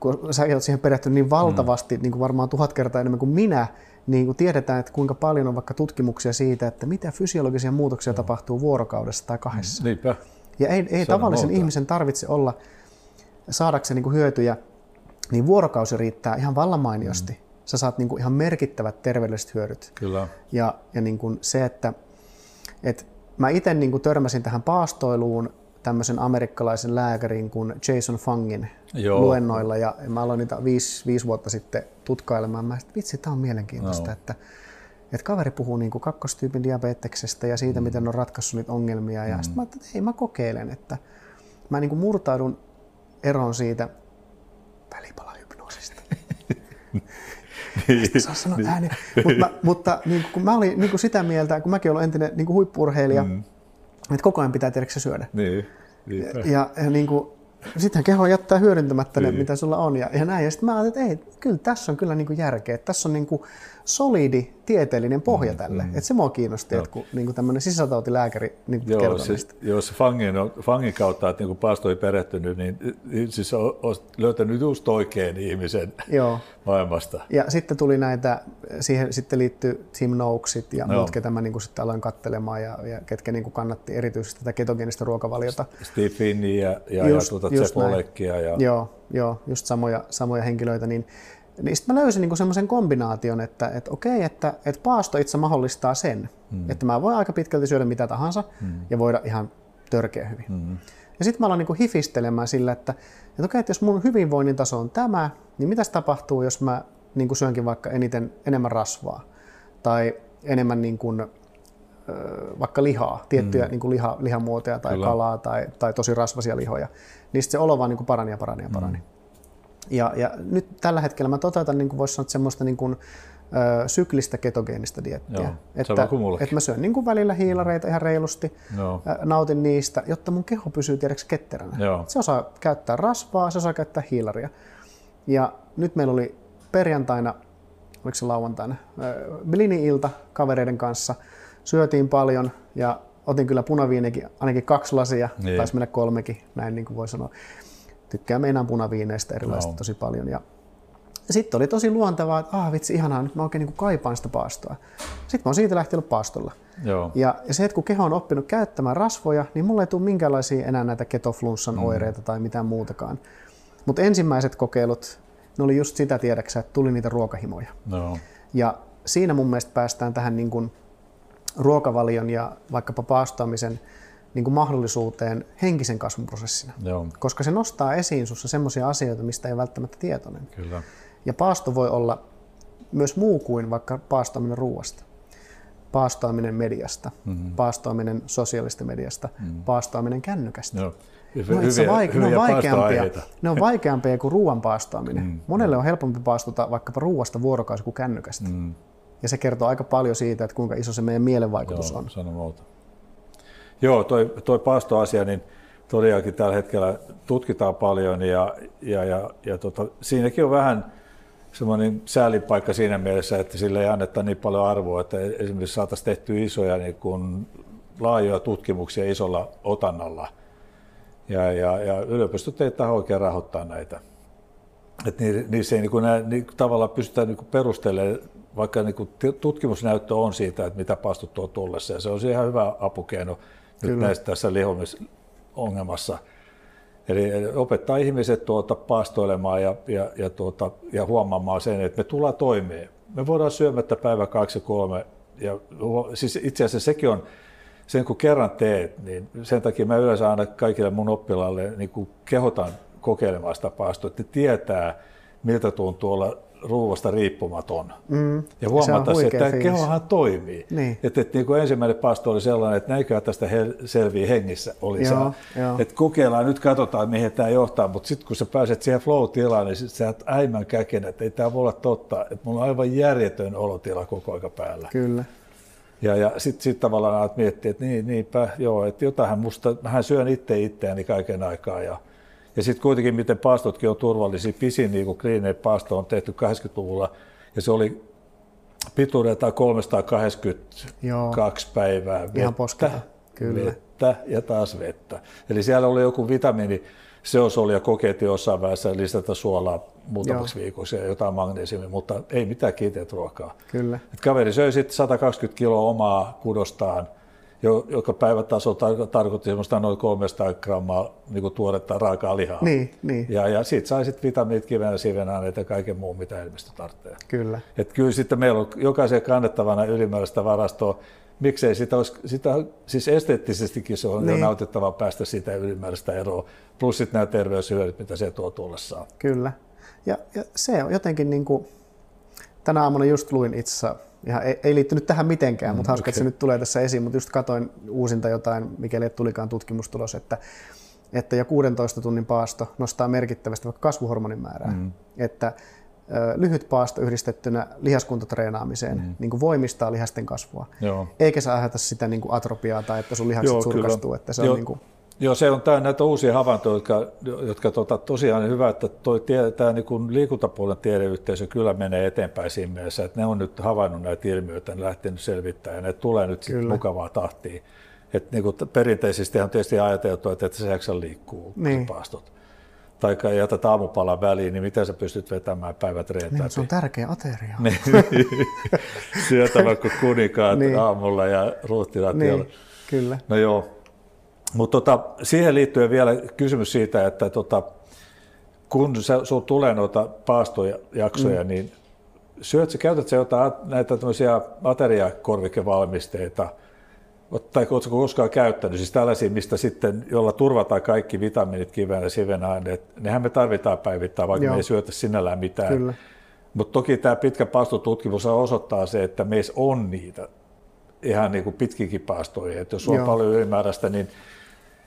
kun sä olet siihen perehtynyt niin valtavasti, mm. niin kuin varmaan tuhat kertaa enemmän kuin minä, niin kuin tiedetään, että kuinka paljon on vaikka tutkimuksia siitä, että mitä fysiologisia muutoksia mm. tapahtuu vuorokaudessa tai kahdessa. Niinpä. Ja ei, ei tavallisen muuta. ihmisen tarvitse olla, saadakseen niin kuin hyötyjä, niin vuorokausi riittää ihan vallan mainiosti. Mm. Sä saat niin kuin ihan merkittävät terveydelliset hyödyt. Kyllä. Ja, ja niin kuin se, että, että mä itse niin kuin törmäsin tähän paastoiluun tämmöisen amerikkalaisen lääkärin kuin Jason Fungin Joo. luennoilla, ja mä aloin niitä viisi, viisi vuotta sitten tutkailemaan. Mä sit, vitsi, tää on mielenkiintoista, no. että, että kaveri puhuu niinku kakkostyypin diabeteksestä ja siitä, mm. miten on ratkaissut niitä ongelmia, ja mm. sit mä ajattelin, että hei, mä kokeilen, että mä niinku murtaudun eroon siitä välipalahypnoosista. Sitä saa sanoa ääneen. Mut mä, mutta niinku, kun mä olin niinku sitä mieltä, kun mäkin olen entinen niinku huippu-urheilija, mm. että koko ajan pitää tiedäksä syödä. Niin, ja, ja niin kuin, sittenhän keho jättää hyödyntämättä niin. ne, mitä sulla on. Ja, ja, näin. Ja sitten mä ajattelin, että ei, kyllä tässä on kyllä niin kuin järkeä. Tässä on niin kuin solidi tieteellinen pohja mm, tälle. Mm. Että se mua kiinnosti, no. että kun niin kuin tämmöinen sisätautilääkäri niin kuin kertoo se, niistä. Jos Fangin, Fangin kautta olet niin paastoihin perehtynyt, niin siis olet löytänyt just oikein ihmisen Joo. maailmasta. Ja sitten tuli näitä, siihen sitten liittyy Tim Noakesit ja no. muut, ketä mä niin kuin sitten aloin katselemaan ja, ja ketkä niin kuin kannatti erityisesti tätä ketogeenista ruokavaliota. Steve Finney ja, ja, just, ja tuota Tsepolekkia. Ja... Joo, joo, just samoja, samoja henkilöitä. Niin, niin sitten mä löysin niinku semmoisen kombinaation, että et okei, että et paasto itse mahdollistaa sen, mm. että mä voin aika pitkälti syödä mitä tahansa mm. ja voida ihan törkeä hyvin. Mm. Ja sitten mä aloin niinku hifistelemään sillä, että et okei, että jos mun hyvinvoinnin taso on tämä, niin mitäs tapahtuu, jos mä niinku syönkin vaikka eniten, enemmän rasvaa tai enemmän niinku, vaikka lihaa, tiettyjä mm. niinku liha, lihamuotoja tai Kyllä. kalaa tai, tai tosi rasvaisia lihoja, niin sitten se olo vaan niinku parani ja parani ja parani. Mm. Ja, ja nyt tällä hetkellä mä toteutan, niin kuin voisi sanoa, semmoista niin kuin syklistä ketogeenistä diettiä. Että, että mä syön niin kuin välillä hiilareita ihan reilusti, joo. nautin niistä, jotta mun keho pysyy tiedäksi ketteränä. Joo. Se osaa käyttää rasvaa, se osaa käyttää hiilaria. Ja nyt meillä oli perjantaina, oliko se lauantaina, blini-ilta kavereiden kanssa. Syötiin paljon ja otin kyllä punaviinikin ainakin kaksi lasia, niin. taisi mennä kolmekin, näin niin kuin voi sanoa. Tykkään meinaan punaviineistä erilaista no. tosi paljon. Ja sitten oli tosi luontevaa, että ah vitsi, ihanaa, nyt mä oikein niin kuin kaipaan sitä paastoa. Sitten mä oon siitä lähtenyt paastolla. Joo. Ja se, että kun keho on oppinut käyttämään rasvoja, niin mulle ei tule minkäänlaisia enää näitä ketoflunssan mm. oireita tai mitään muutakaan. Mutta ensimmäiset kokeilut, ne oli just sitä tiedäksä, että tuli niitä ruokahimoja. No. Ja siinä mun mielestä päästään tähän niin kuin ruokavalion ja vaikkapa paastoamisen niin kuin mahdollisuuteen henkisen kasvun prosessina. Joo. Koska se nostaa esiin sussa semmoisia asioita, mistä ei välttämättä tietoinen. Kyllä. Ja paasto voi olla myös muu kuin vaikka paastoaminen ruoasta, paastoaminen mediasta, mm-hmm. paastoaminen sosiaalista mediasta, mm-hmm. paastoaminen kännykästä. Joo. No, hyviä, vaike- ne, on ne on vaikeampia kuin ruoan paastoaminen. Mm, Monelle mm. on helpompi paastota vaikkapa ruoasta vuorokausi kuin kännykästä. Mm. Ja se kertoo aika paljon siitä, että kuinka iso se meidän mielenvaikutus Joo, on. Sanomolta. Joo, toi, toi paastoasia, niin todellakin tällä hetkellä tutkitaan paljon ja, ja, ja, ja tota, siinäkin on vähän semmoinen säälinpaikka siinä mielessä, että sille ei anneta niin paljon arvoa, että esimerkiksi saataisiin tehtyä isoja niin kuin laajoja tutkimuksia isolla otannalla. Ja, ja, ja yliopistot ei tähän oikein rahoittaa näitä. Et ni, niissä ei niin nää, niin, tavallaan pystytään niin perustelemaan, vaikka niin tutkimusnäyttö on siitä, että mitä paastot tuo tullessa. Ja se on ihan hyvä apukeino nyt näistä tässä lihomisongelmassa. Eli opettaa ihmiset tuota paastoilemaan ja, ja, ja, tuota, ja huomaamaan sen, että me tullaan toimeen. Me voidaan syömättä päivä kaksi ja kolme. Ja, siis itse asiassa sekin on... Sen kun kerran teet, niin sen takia mä yleensä aina kaikille mun oppilaille niin kun kehotan kokeilemaan sitä paastoa, että tietää, miltä tuntuu olla ruuasta riippumaton. Mm, ja huomata se, että kehohan toimii. Niin. Että, että niin kun ensimmäinen paasto oli sellainen, että näiköhän tästä selviää hengissä oli saa. Että kokeillaan, nyt katsotaan mihin tämä johtaa, mutta sitten kun sä pääset siihen flow-tilaan, niin sä oot äimän käkenä, että ei tämä voi olla totta. Että mulla on aivan järjetön olotila koko aika päällä. Kyllä. Ja, ja sitten sit tavallaan alat miettiä, että niin, niinpä, joo, että jotainhan musta, mähän syön itse itseäni kaiken aikaa. Ja, ja sitten kuitenkin, miten paastotkin on turvallisia, pisin niin kliininen paasto on tehty kahdeksankymmentäluvulla, ja se oli pituudeltaan kolmesataakahdeksankymmentäkaksi joo. päivää vettä, ihan posketa, kyllä. vettä ja taas vettä. Eli siellä oli joku vitamiiniseos oli ja kokeiltiin jossain vaiheessa lisätä suolaa muutamaksi Joo. viikoksi ja jotain magneesiumia, mutta ei mitään kiinteät ruokaa. Kyllä. Et kaveri söi sitten sata kaksikymmentä kiloa omaa kudostaan, joka päivätaso tar- tarkoitti semmoista noin kolmesataa grammaa niin tuoretta raakaa lihaa. Niin, niin. Ja, ja siitä sai sitten vitamiinit, kivenä, sivenaineet ja kaiken muun, mitä elimistö tarvitsee. Kyllä. Et kyllä sitten meillä on jokaisen kannettavana ylimääräistä varastoa. Miksei sitä olisi, sitä, siis esteettisestikin se on niin. jo nautittavaa päästä siitä ylimääräistä eroa, plus sitten nämä terveyshyödyt, mitä se tuo tuollessaan. Kyllä. Ja, ja se on jotenkin niin kuin, tänä aamuna just luin itse asiassa, ihan ei, ei liittynyt tähän mitenkään, mm, mutta hauska, okay. että se nyt tulee tässä esiin, mutta just katoin uusinta jotain, mikäli tulikaan tutkimustulos, että, että jo kuudentoista tunnin paasto nostaa merkittävästi vaikka kasvuhormonin määrää. Mm. Että ö, lyhyt paasto yhdistettynä lihaskuntatreenaamiseen mm. niin kuin voimistaa lihasten kasvua, Joo. eikä se aiheuta sitä niin kuin atropiaa tai että sun lihakset Joo, surkastuu. Kyllä. Että se Joo. on niin kuin, Joo, se on tää, näitä uusia havaintoja, jotka, jotka tota, tosiaan hyvä, että tämä niin liikuntapuolen tiedeyhteisö kyllä menee eteenpäin siinä mielessä, että ne on nyt havainnut näitä ilmiöitä, ne lähtenyt selvittämään ja ne tulee nyt sitten mukavaa tahtiin. Et, niin kuin, perinteisesti on tietysti ajateltu, että et sehän liikkuu niin. paastot. Tai jätät aamupalan väliin, niin miten sä pystyt vetämään päivät reentään? Niin, se on tärkeä ateria. Syötävä kuin kuninkaat niin. aamulla ja ruhtinat niin. jolla. Kyllä. No joo. Mutta tota, siihen liittyen vielä kysymys siitä, että tota, kun sinulla tulee noita paastojaksoja, mm. niin syötkö, käytätkö jotain näitä ateriakorvikevalmisteita, tai oletko koskaan käyttänyt, siis tällaisia, mistä sitten, jolla turvataan kaikki vitamiinit, kiven ja sivenaineet, nehän me tarvitaan päivittäin, vaikka Joo. me ei syötä sinällään mitään. Mutta toki tämä pitkä paastotutkimus osoittaa se, että meissä on niitä ihan niin kuin pitkinkin paastoja, että jos Joo. on paljon ylimääräistä, niin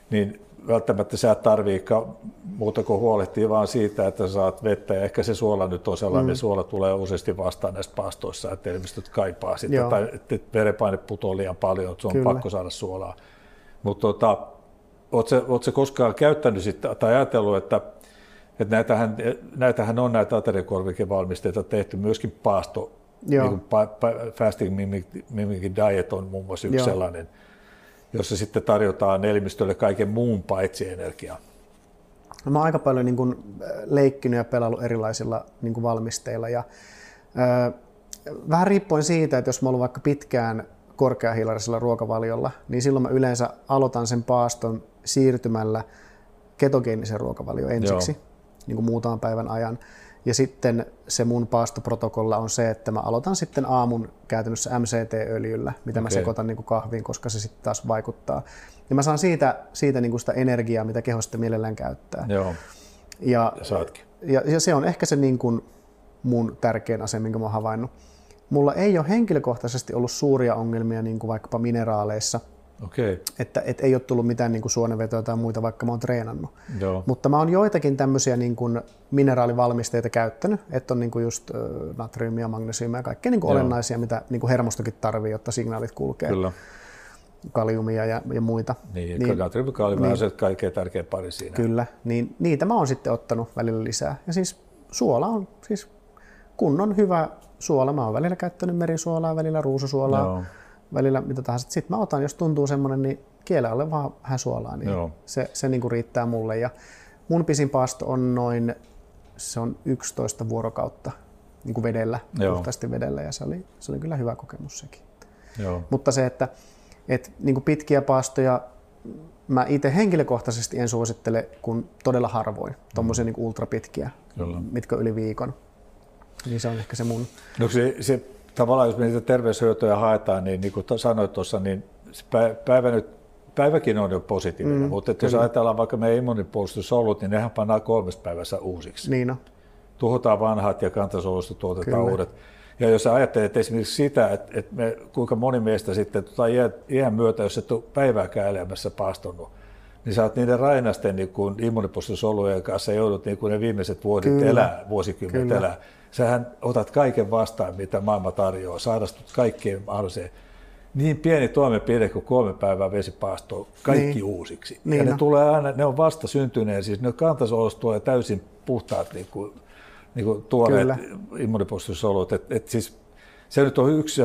niin välttämättä sä et tarviikaan muuta kuin huolehtia vaan siitä, että saat vettä ja ehkä se suola nyt on sellainen, mm. suola tulee useasti vastaan näissä paastoissa, että elimistöt kaipaa sitä. Joo. Tai että verenpaine putoaa liian paljon, että se on Kyllä. pakko saada suolaa. Mutta tota, ootko sä koskaan käyttänyt sitä, tai ajatellut, että, että näitähän, näitähän on näitä ateriakorvikevalmisteita tehty myöskin paasto, niin kuin Fasting Mimic Diet on muun muassa yksi Joo. sellainen, jossa sitten tarjotaan elimistölle kaiken muun paitsi energiaa. No, mä oon aika paljon niin kun leikkinyt ja pelaillut erilaisilla niin kun valmisteilla. Ja, äh, vähän riippuen siitä, että jos mä oon ollut vaikka pitkään korkeahiilaisella ruokavaliolla, niin silloin mä yleensä aloitan sen paaston siirtymällä ketogeenisen ruokavalioon ensiksi niin kun muutaman päivän ajan. Ja sitten se mun paastoprotokolla on se, että mä aloitan sitten aamun käytännössä M C T-öljyllä, mitä okay. mä sekoitan niin kuin kahviin, koska se sitten taas vaikuttaa. Ja mä saan siitä, siitä niin kuin sitä energiaa, mitä keho sitten mielellään käyttää. Joo. Ja, ja saatkin. Ja, ja se on ehkä se niin kuin mun tärkein asia, minkä mä oon havainnut. Mulla ei ole henkilökohtaisesti ollut suuria ongelmia niin kuin vaikkapa mineraaleissa. Okay. Että et ei ole tullut mitään niin kuin suonenvetoja tai muita, vaikka mä oon treenannut. Joo. Mutta mä oon joitakin tämmöisiä niin kuin mineraalivalmisteita käyttänyt, että on niin kuin just äh, natriumia, magnesiumia ja kaikkea niin kuin olennaisia, mitä niin kuin hermostokin tarvii, jotta signaalit kulkee. Kyllä. Kaliumia ja, ja muita. Niin, niin natriumi, kaliumia niin, on kaikkein tärkeä pari siinä. Kyllä, niin niitä mä oon sitten ottanut välillä lisää. Ja siis suola on siis kunnon hyvä suola. Mä oon välillä käyttänyt merisuolaa, välillä ruususuolaa. Joo. Välillä mitä tahansa. Sitten mä otan, jos tuntuu semmoinen, niin kielen alle vaan vähän suolaa, niin Joo. se, se niin kuin riittää mulle. Ja mun pisin paasto on noin, se on yksitoista vuorokautta niin kuin vedellä, Joo. puhtaasti vedellä, ja se oli, se oli kyllä hyvä kokemus sekin. Joo. Mutta se, että et, niin kuin pitkiä paastoja mä itse henkilökohtaisesti en suosittele, kun todella harvoin, mm. tommosia niin kuin ultrapitkiä, kyllä. mitkä yli viikon, niin se on ehkä se mun... No, se, se... Tavallaan jos me niitä terveyshyötyjä haetaan, niin, niin kuin sanoit tuossa, niin päivä nyt, päiväkin on jo positiivinen, mm, mutta että jos ajatellaan vaikka meidän immunipuolustusolut, niin nehän pannaan kolmessa päivässä uusiksi. Niin on. Tuhotaan vanhat ja kantasolusta tuotetaan kyllä. uudet. Ja jos ajattelet esimerkiksi sitä, että, että me, kuinka moni meistä sitten tuota iän, iän myötä, jos et ole päivääkään elämässä paastunut, niin sä oot niiden rainasten niin immunipuolustusolujen kanssa joudut niin ne viimeiset vuodet elää, vuosikymmenet kyllä. elää. Sähän otat kaiken vastaan, mitä maailma tarjoaa, sairastut kaikkeen mahdolliseen. Niin pieni toimenpide kuin kolme päivää vesipaastoa, kaikki niin. uusiksi. Niin ja ne, no. tulee aina, ne on vasta syntyneen, siis ne kantasolusta tulee täysin puhtaat niin kuin, niin kuin tuoreet immunipuolustusolut. Et, et siis, se nyt on yksi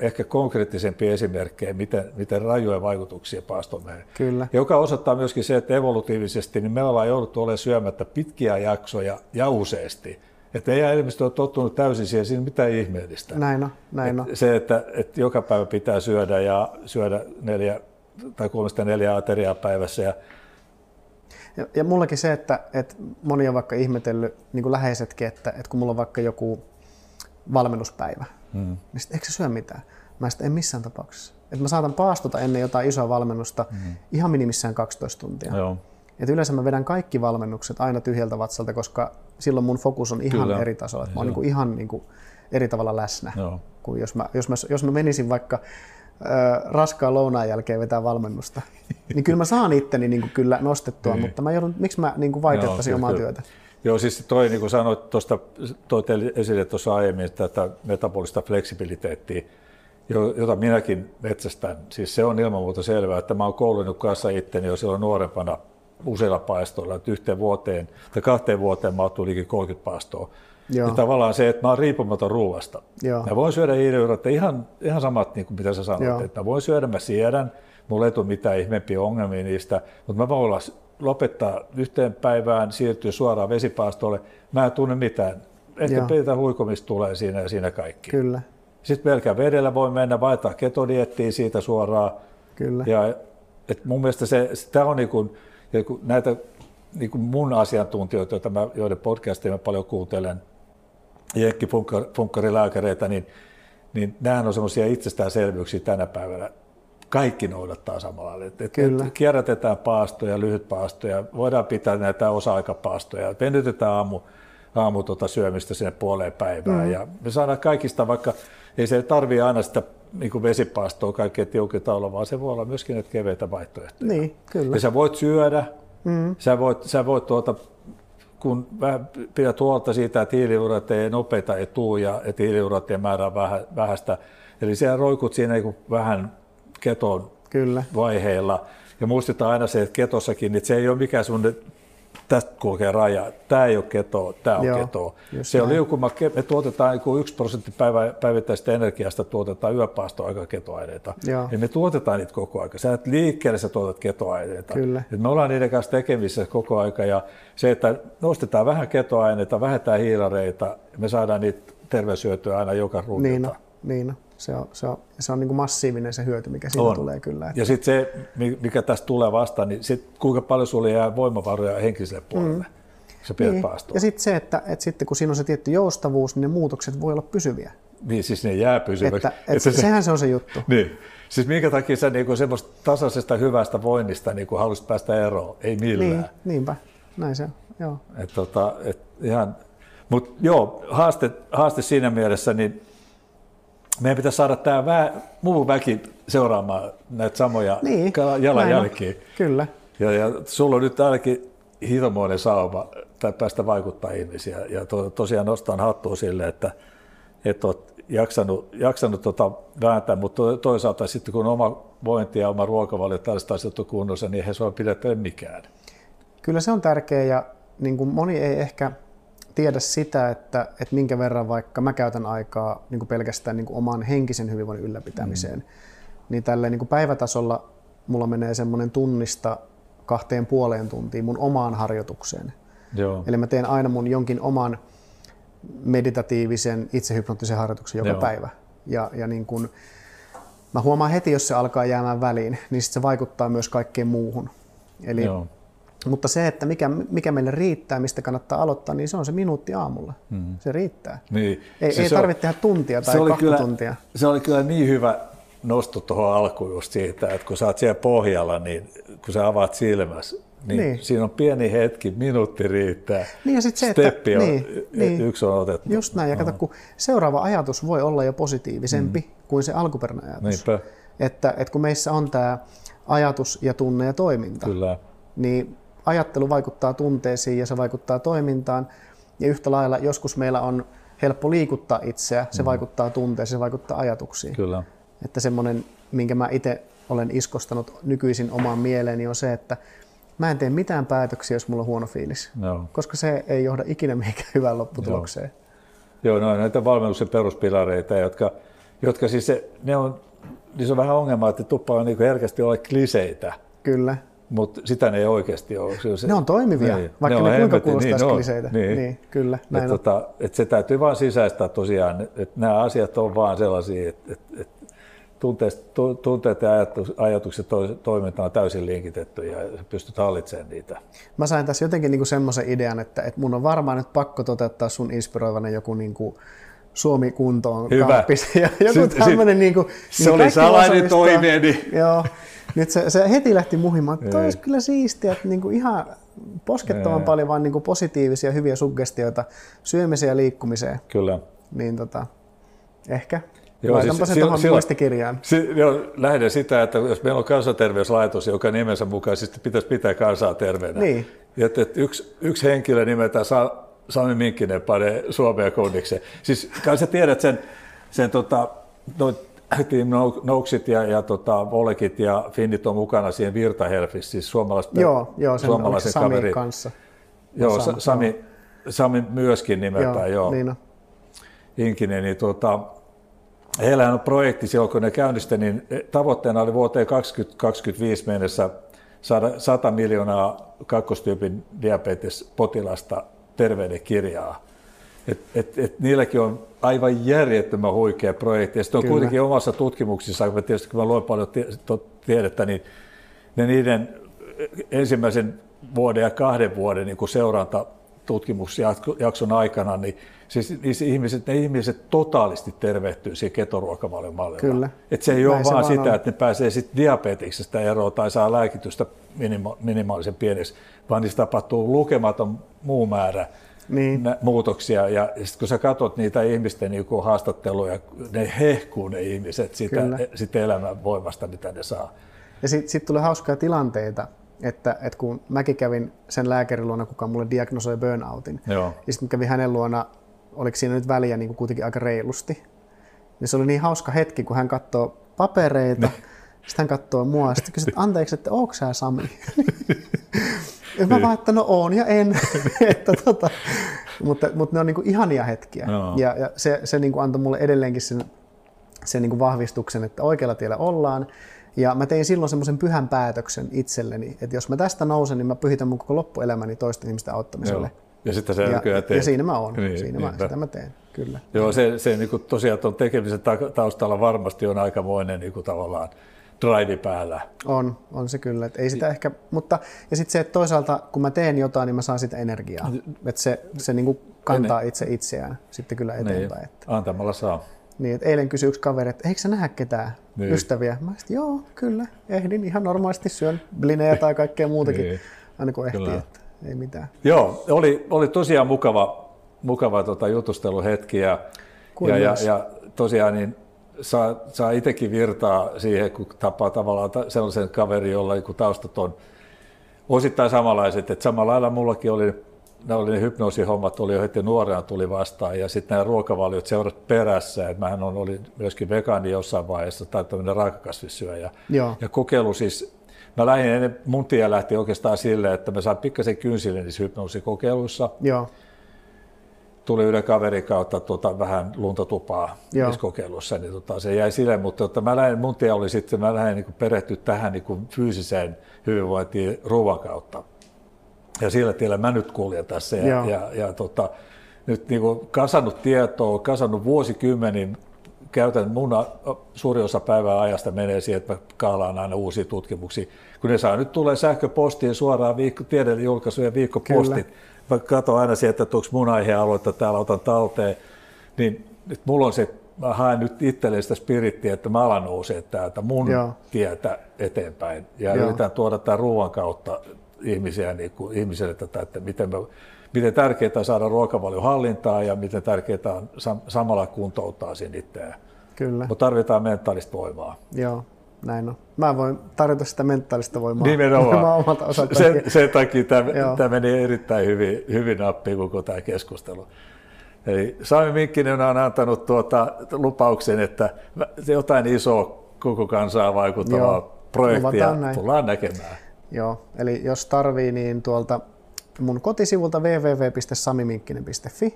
ehkä konkreettisempi esimerkkejä, miten, miten rajuja vaikutuksia paastoon nähdään. Kyllä. Joka osoittaa myöskin se, että evolutiivisesti niin me ollaan jouduttu olemaan syömättä pitkiä jaksoja ja useasti. Että meidän elimistö on tottunut täysin siihen, siinä mitään ihmeellistä. Näin on, näin on. Et se, että, että joka päivä pitää syödä ja syödä neljä tai kolmesta neljää ateriaa päivässä. Ja, ja, ja mullakin se, että, että moni on vaikka ihmetellyt, niin kuin läheisetkin, että, että kun mulla on vaikka joku valmennuspäivä, hmm. niin sitten eikö se syö mitään? Mä sitten en missään tapauksessa. Että mä saatan paastota ennen jotain isoa valmennusta hmm. ihan minimissään kaksitoista tuntia. Joo. Et yleensä mä vedän kaikki valmennukset aina tyhjältä vatsalta, koska silloin mun fokus on ihan Kyllä. eri tasolla. Että mä oon niin kuin ihan niin kuin eri tavalla läsnä. Joo. Kuin jos mä, jos mä, jos mä menisin vaikka äh, raskaan lounaan jälkeen vetää valmennusta, niin kyllä mä saan itteni niin kuin kyllä nostettua, niin. mutta mä joudun, miksi mä niin kuin vaikeuttaisin omaa kyllä. työtä? Joo, siis toi niin kuin sanoit, tuosta, toi esille tuossa aiemmin tätä metabolista fleksibiliteettiä, jota minäkin metsästän. Siis se on ilman muuta selvää, että mä oon koulunut kanssa itteni jo silloin nuorempana useilla paastoilla, että yhteen vuoteen tai kahteen vuoteen mä oon tullut liikin kolmekymmentä paastoa. Ja tavallaan se, että mä oon riippumaton ruuasta. Joo. Mä voin syödä hiilihydraatteja ihan, ihan samat, niin kuin mitä sä sanoit, että mä voin syödä, mä siedän, mulla ei tule mitään ihmeempiä ongelmia niistä, mutta mä voin olla, lopettaa yhteen päivään, siirtyä suoraan vesipaastolle, mä en tunne mitään. Ehkä pitää huikomista tulee siinä ja siinä kaikki. Kyllä. Sitten pelkään vedellä voi mennä, vaihtaa ketodiettiin siitä suoraan. Kyllä. Ja, et mun mielestä se, sitä on niin kuin, ja näitä niin kuin mun asiantuntijoita, joita mä, joiden podcastia mä paljon kuuntelen, jenkkifunkkarilääkäreitä, niin, niin nämähän on semmoisia itsestäänselvyyksiä tänä päivänä. Kaikki noudattaa samalla lailla. Et, et kierrätetään paastoja, lyhytpaastoja, voidaan pitää näitä osa-aikapaastoja, venytetään aamu, aamu tuota syömistä sinne puoleen päivään. Mm. Ja me saadaan kaikista, vaikka ei se tarvitse aina sitä niin vesipaastoa, kaikkea tiukita olla, vaan se voi olla myöskin näitä keveitä vaihtoehtoja. Niin, kyllä. Ja sä voit syödä, mm. sä voit, sä voit tuota, kun vähän pidät huolta siitä, että hiilihydraatteja nopeita ei tule ja että hiilihydraattien määrä on vähäistä. Eli siellä roikut siinä niin vähän keton kyllä. vaiheilla. Ja muistetaan aina se, että ketossakin, että se ei ole mikään sellainen, tästä kulkee raja. Tämä ei ole ketoa, tämä on ketoa. Se on liukuma, me tuotetaan yksi prosentti päivittäisestä energiasta, tuotetaan yöpaastoaika ketoaineita. Ja me tuotetaan niitä koko ajan. Sä et liikkeelle sä tuotat ketoaineita. Kyllä. Et me ollaan niiden kanssa tekemisissä koko ajan. Ja se, että nostetaan vähän ketoaineita, vähetään hiilareita, me saadaan niitä terveyshyötyä aina joka ruudilta. Niin, niin. Se on, se on, se on niin kuin massiivinen se hyöty, mikä siitä on. Tulee kyllä. Että... Ja sitten se, mikä tästä tulee vastaan, niin sit kuinka paljon sulle jää voimavaroja henkiselle puolelle, mm. se pidät niin. paastua. Ja sitten se, että, että sitten kun siinä on se tietty joustavuus, niin ne muutokset voi olla pysyviä. Niin, siis ne jää pysyväksi. Että, että että sehän se on se juttu. Niin. Siis minkä takia sä niin semmoista tasaisesta hyvästä voinnista niin haluaisit päästä eroon? Ei millään. Niin, niinpä, näin se on. Joo. Et tota, et ihan... Mutta joo, haaste, haaste siinä mielessä, niin meidän pitäisi saada tämä vä- muu väki seuraamaan näitä samoja niin, jalanjälkiä. Kyllä. Ja, ja sulla on nyt ainakin hirmoinen sauma päästä vaikuttaa ihmisiä. Ja to, tosiaan nostan hattua sille, että et oot jaksanut, jaksanut tota vääntää, mutta toisaalta sitten kun oma vointi ja oma ruokavalio tällaista asioita kunnossa, niin eihän se ole pidettävä mikään. Kyllä se on tärkeää ja niin kuin moni ei ehkä... tiedä sitä, että, että minkä verran vaikka mä käytän aikaa niin kuin pelkästään niin kuin oman henkisen hyvinvoinnin ylläpitämiseen, mm. niin tälleen niin kuin päivätasolla mulla menee semmoinen tunnista kahteen puoleen tuntiin mun omaan harjoitukseen. Joo. Eli mä teen aina mun jonkin oman meditatiivisen itsehypnoottisen harjoituksen joka Joo. päivä. Ja, ja niin kuin, mä huomaan heti, jos se alkaa jäämään väliin, niin sit se vaikuttaa myös kaikkeen muuhun. Eli, Joo. Mutta se, että mikä, mikä meille riittää, mistä kannattaa aloittaa, niin se on se minuutti aamulla. Mm. Se riittää. Niin. Ei, siis ei tarvitse tehdä tuntia tai kahta kyllä, tuntia. Se oli kyllä niin hyvä nosto tuohon alkuun just siitä, että kun sä oot siellä pohjalla, niin kun sä avaat silmässä, niin, niin siinä on pieni hetki, minuutti riittää. Niin ja sit se, että, steppi on, niin, niin, yksi on otettu. Just näin. Ja kato, kun seuraava ajatus voi olla jo positiivisempi mm. kuin se alkuperäinen ajatus. Että, että kun meissä on tämä ajatus ja tunne ja toiminta, kyllä. niin ajattelu vaikuttaa tunteisiin ja se vaikuttaa toimintaan. Ja yhtä lailla joskus meillä on helppo liikuttaa itseä, se mm. vaikuttaa tunteisiin, se vaikuttaa ajatuksiin. Kyllä. Että semmoinen, minkä mä itse olen iskostanut nykyisin omaan mieleeni on se, että mä en tee mitään päätöksiä, jos mulla on huono fiilis. No. Koska se ei johda ikinä mihinkään hyvään lopputulokseen. Joo, Joo no, näitä valmennuksen peruspilareita, jotka, jotka siis se, ne on, niissä on vähän ongelma, että tuppaa niin herkästi olla kliseitä. Kyllä. Mutta sitä ne ei oikeasti ole. Se, ne on toimivia, niin, vaikka ne, ne kuinka kuulostaisi niin, kliseitä. Niin. Niin, kyllä, näin et on. Tota, et se täytyy vaan sisäistää tosiaan, että nämä asiat on vaan sellaisia, että et, et tunteet ja ajatukset toiminta on täysin linkitetty ja pystyt hallitsemaan niitä. Mä sain tässä jotenkin niinku semmoisen idean, että et mun on varmaan nyt pakko toteuttaa sun inspiroivana joku niinku Suomi kuntoon -kampis. Joku tämmöinen niinku... Niin se oli salainen toimeeni. Joo. Nyt se, se heti lähti muhimaan, että olisi kyllä siistiä, että niinku ihan poskettavan Ei. paljon vaan niinku positiivisia hyviä suggestioita syömiseen ja liikkumiseen. Kyllä. Niin tota, ehkä. Joo, laitanpa siis, se tuohon muistikirjaan. Si, lähden sitä, että jos meillä on kansanterveyslaitos, joka nimensä mukaisesti pitäisi pitää kansaa terveenä. Niin. Ja että yksi, yksi henkilö nimeltään Sami Minkkinen panee Suomea kunnikseen. Siis kai sä tiedät sen, sen tota, noin Tim Noakesit ja, ja tota, Volekit ja Finnit on mukana siihen Virtahelfissä, siis suomalaisten, joo, joo, sen suomalaisen kaverin kanssa. Joo, sama, Sami, joo. Sami myöskin nimeltään, joo. joo. Inkinen, niin tuota, heillähän on projekti silloin, kun ne käynnisti, niin tavoitteena oli vuoteen kaksituhattakaksikymmentäviisi mennessä saada sata miljoonaa kakkostyypin diabetespotilasta terveydenkirjaa. Et, et, et niilläkin on aivan järjettömän huikea projekti. Ja sitten on Kyllä. kuitenkin omassa tutkimuksissa, kun tietysti kun mä luen paljon tiedettä, niin ne niiden ensimmäisen vuoden ja kahden vuoden niin seurantatutkimusjakson aikana, niin siis ihmiset, ne ihmiset totaalisti tervehtyy siihen ketoruokavalion mallilla. Et se ei Näin ole se vaan sitä, on. että ne pääsee sitten diabeteksestä eroon tai saa lääkitystä minima- minimaalisen pieneksi, vaan niissä tapahtuu lukematon muu määrä niin. muutoksia. Ja sit kun sä katsot niitä ihmisten niin kun haastatteluja, ne hehkuu ne ihmiset sitä, sitä elämän voimasta, mitä ne saa. Ja sitten sit tulee hauskaa tilanteita, että, että kun mäkin kävin sen lääkärin luona, kuka mulle diagnosoi burnoutin, Joo. ja sitten kävin hänen luona, oliko siinä nyt väliä niin kuin kuitenkin aika reilusti. Ja se oli niin hauska hetki, kun hän katsoo papereita, sitten hän katsoo mua, sitten kysyt, anteeksi, että ootko sä Sami? Ja mä vaan, että no oon ja en. että, tota. mutta, mutta ne on niin kuin ihania hetkiä. No. Ja, ja se, se niin kuin antoi mulle edelleenkin sen, sen niin kuin vahvistuksen, että oikealla tiellä ollaan. Ja mä tein silloin semmoisen pyhän päätöksen itselleni, että jos mä tästä nousen, niin mä pyhitän mun koko loppuelämäni toisten ihmisten auttamiselle. Joo. Ja sitten se ja, ja siinä mä oon, niin, siinä niin, mä, sitä mä teen, kyllä. Joo, se, se niin kuin tosiaan tuon tekemisen taustalla varmasti on aikamoinen niin kuin tavallaan drive päällä. On, on se kyllä, että ei sitä ehkä, mutta ja sitten se, että toisaalta kun mä teen jotain, niin mä saan sitä energiaa, että se, se niin kuin kantaa itse itseään sitten kyllä eteenpäin. Niin, että. Antamalla saa. Niin, että eilen kysyi yksi kaveri, että eikö sä nähdä ketään niin. ystäviä? Mä sanoin, joo, kyllä, ehdin ihan normaalisti, syön blinejä tai kaikkea muutakin, niin. aina kun ehtii. Että. Ei mitään. Joo, oli, oli tosiaan mukava, mukava tota jutusteluhetki ja, ja, ja, ja tosiaan niin saa, saa itsekin virtaa siihen, kun tapaa tavallaan sellaisen kaverin, jolla taustat on osittain samanlaiset. Et samalla lailla mullakin oli, oli ne hypnoosihommat, oli jo heti nuorena tuli vastaan ja sitten nämä ruokavaliot seurat perässä. Et mähän on, olin myöskin vegaani jossain vaiheessa tai tämmöinen raakakasvissyöjä ja, ja kokeilu siis. Mä lähdin ennen, mun tie lähti oikeastaan silleen, että mä sain pikkasen kynsille niissä hypnoosikokeiluissa. Joo. Tuli yhden kaverin kautta tuota, vähän luntatupaa Joo. niissä kokeiluissa, niin tota, se jäi silleen, mutta että mä lähdin, mun tie oli sitten, mä lähdin niin perehtyä tähän niin fyysiseen hyvinvointiin ruoan kautta. Ja sillä tiellä mä nyt kuljen tässä ja, ja, ja tota, nyt niin kasannut tietoa, kasannut vuosikymmenin. Käytän mun suuri osa päivää ajasta menee siihen, että mä kaalaan aina uusia tutkimuksia. Kun ne saa nyt tulee sähköpostiin suoraan viikko, tiedelle julkaisujen viikkopostit. Kyllä. Mä katson aina sieltä, että onko mun aihealuetta täällä otan talteen. Niin nyt mulla on se, mä haen nyt itselleen sitä spirittiä, että mä alan nousee täältä mun Joo. tietä eteenpäin. Ja Joo. yritän tuoda tämän ruoan kautta ihmisiä, niin kuin, ihmiselle tätä, että miten mä... Miten tärkeää on saada ruokavalio hallintaa ja miten tärkeää on sam- samalla kuntouttaa sen itseään. Kyllä. Mutta tarvitaan mentaalista voimaa. Joo, näin on. Mä voin tarjota sitä mentaalista voimaa. Nimenomaan. sen, sen takia tämä meni erittäin hyvin, hyvin nappiin koko tämä keskustelu. Eli Sami Minkkinen on antanut tuota lupauksen, että jotain isoa koko kansaa vaikuttavaa Joo. projektia tullaan näkemään. Joo, eli jos tarvii, niin tuolta... Mun kotisivulta double-u double-u double-u piste sami minkkinen piste fi,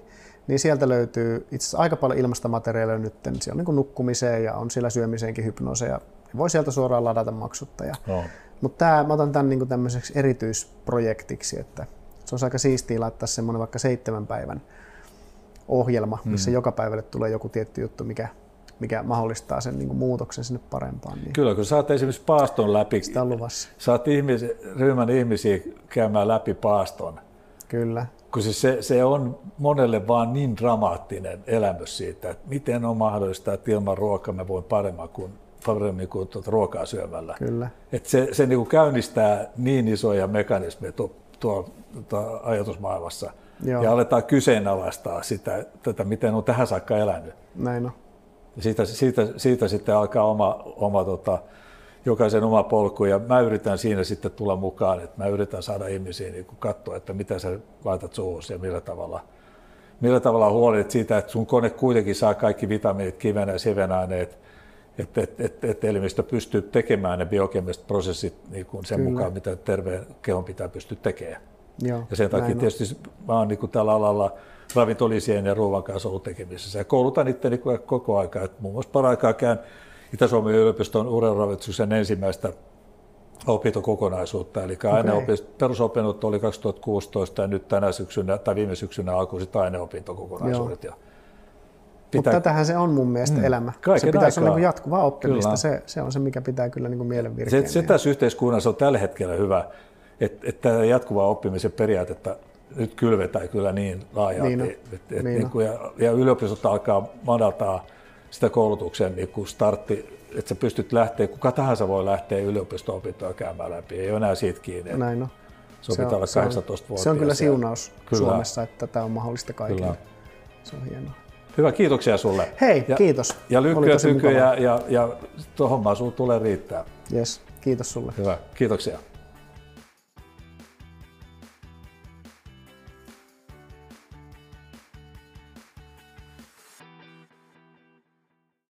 niin sieltä löytyy itse asiassa aika paljon ilmaista materiaalia nyt. Siellä on niin kuin nukkumiseen ja on siellä syömiseenkin hypnooseja. Voi sieltä suoraan ladata maksutta. No. Mutta mä otan tämän niin kuin tämmöiseksi erityisprojektiksi, että se on aika siistiä laittaa semmoinen vaikka seitsemän päivän ohjelma, missä mm. joka päivälle tulee joku tietty juttu, mikä, mikä mahdollistaa sen niin kuin muutoksen sinne parempaan. Niin. Kyllä, kun saat esimerkiksi paaston läpi, saat ihmisi, ryhmän ihmisiä käymään läpi paaston. Kyllä. Kun siis se, se on monelle vaan niin dramaattinen elämys siitä, että miten on mahdollista, että ilman ruokaa mä voin paremmin kuin, paremmin kuin tuota ruokaa syömällä. Kyllä. Et se se niin kuin käynnistää niin isoja mekanismeja tuolla tuo, tuo ajatusmaailmassa. Joo. Ja aletaan kyseenalaistaa sitä, tätä, miten on tähän saakka elänyt. Näin on. Siitä, siitä, siitä sitten alkaa oma, oma tota, jokaisen oma polku ja mä yritän siinä sitten tulla mukaan, että mä yritän saada ihmisiä niin katsoa, että mitä sä laitat suuhusi ja millä tavalla, millä tavalla huolet siitä, että sun kone kuitenkin saa kaikki vitamiinit, kivenä ja sivenaineet, että et, et, et elimistö pystyy tekemään ne biokemiset prosessit niin kuin sen Kyllä. mukaan, mitä terveen kehon pitää pystyä tekemään. Joo, ja sen takia tietysti mä oon niin kuin tällä alalla ravintolisien ja ruoan kanssa ollut tekemisessä ja koulutan itse niin koko aikaa. Et muun muassa paraikaa käyn Itä-Suomen yliopiston urheiluravitsemuksen ensimmäistä opintokokonaisuutta. Eli aine- okay. perusopinnot oli kaksituhattakuusitoista ja nyt tänä syksynä, tai viime syksynä alkoi sitten aineopintokokonaisuudet. Ja pitää... Mutta tätähän se on mun mielestä mm. elämä. Kaiken se pitäisi olla niin jatkuvaa oppimista. Se, se on se, mikä pitää kyllä niin mielen virkeänä. Se, se tässä yhteiskunnassa on tällä hetkellä hyvä, että et tätä jatkuvaa oppimisen periaatetta nyt kylvetään kyllä niin laajalti Niina. Et, et, Niina. Niin kuin, ja, ja yliopistot alkaa madaltaa sitä koulutuksen niin kuin startti, että sä pystyt lähteä, kuka tahansa voi lähteä yliopisto-opintoa käymään läpi, ei ole enää siitä kiinni. Näin on. Sinun pitää olla kahdeksantoista vuotta. Se on kyllä siunaus kyllä. Suomessa, että tämä on mahdollista kaikille. Kyllä. Se on hienoa. Hyvä, kiitoksia sinulle. Hei, ja, kiitos. Ja lykkyä, lykkyä ja, ja, ja tuohon hommaan sinulle tulee riittää. Yes, kiitos sinulle. Hyvä, kiitoksia.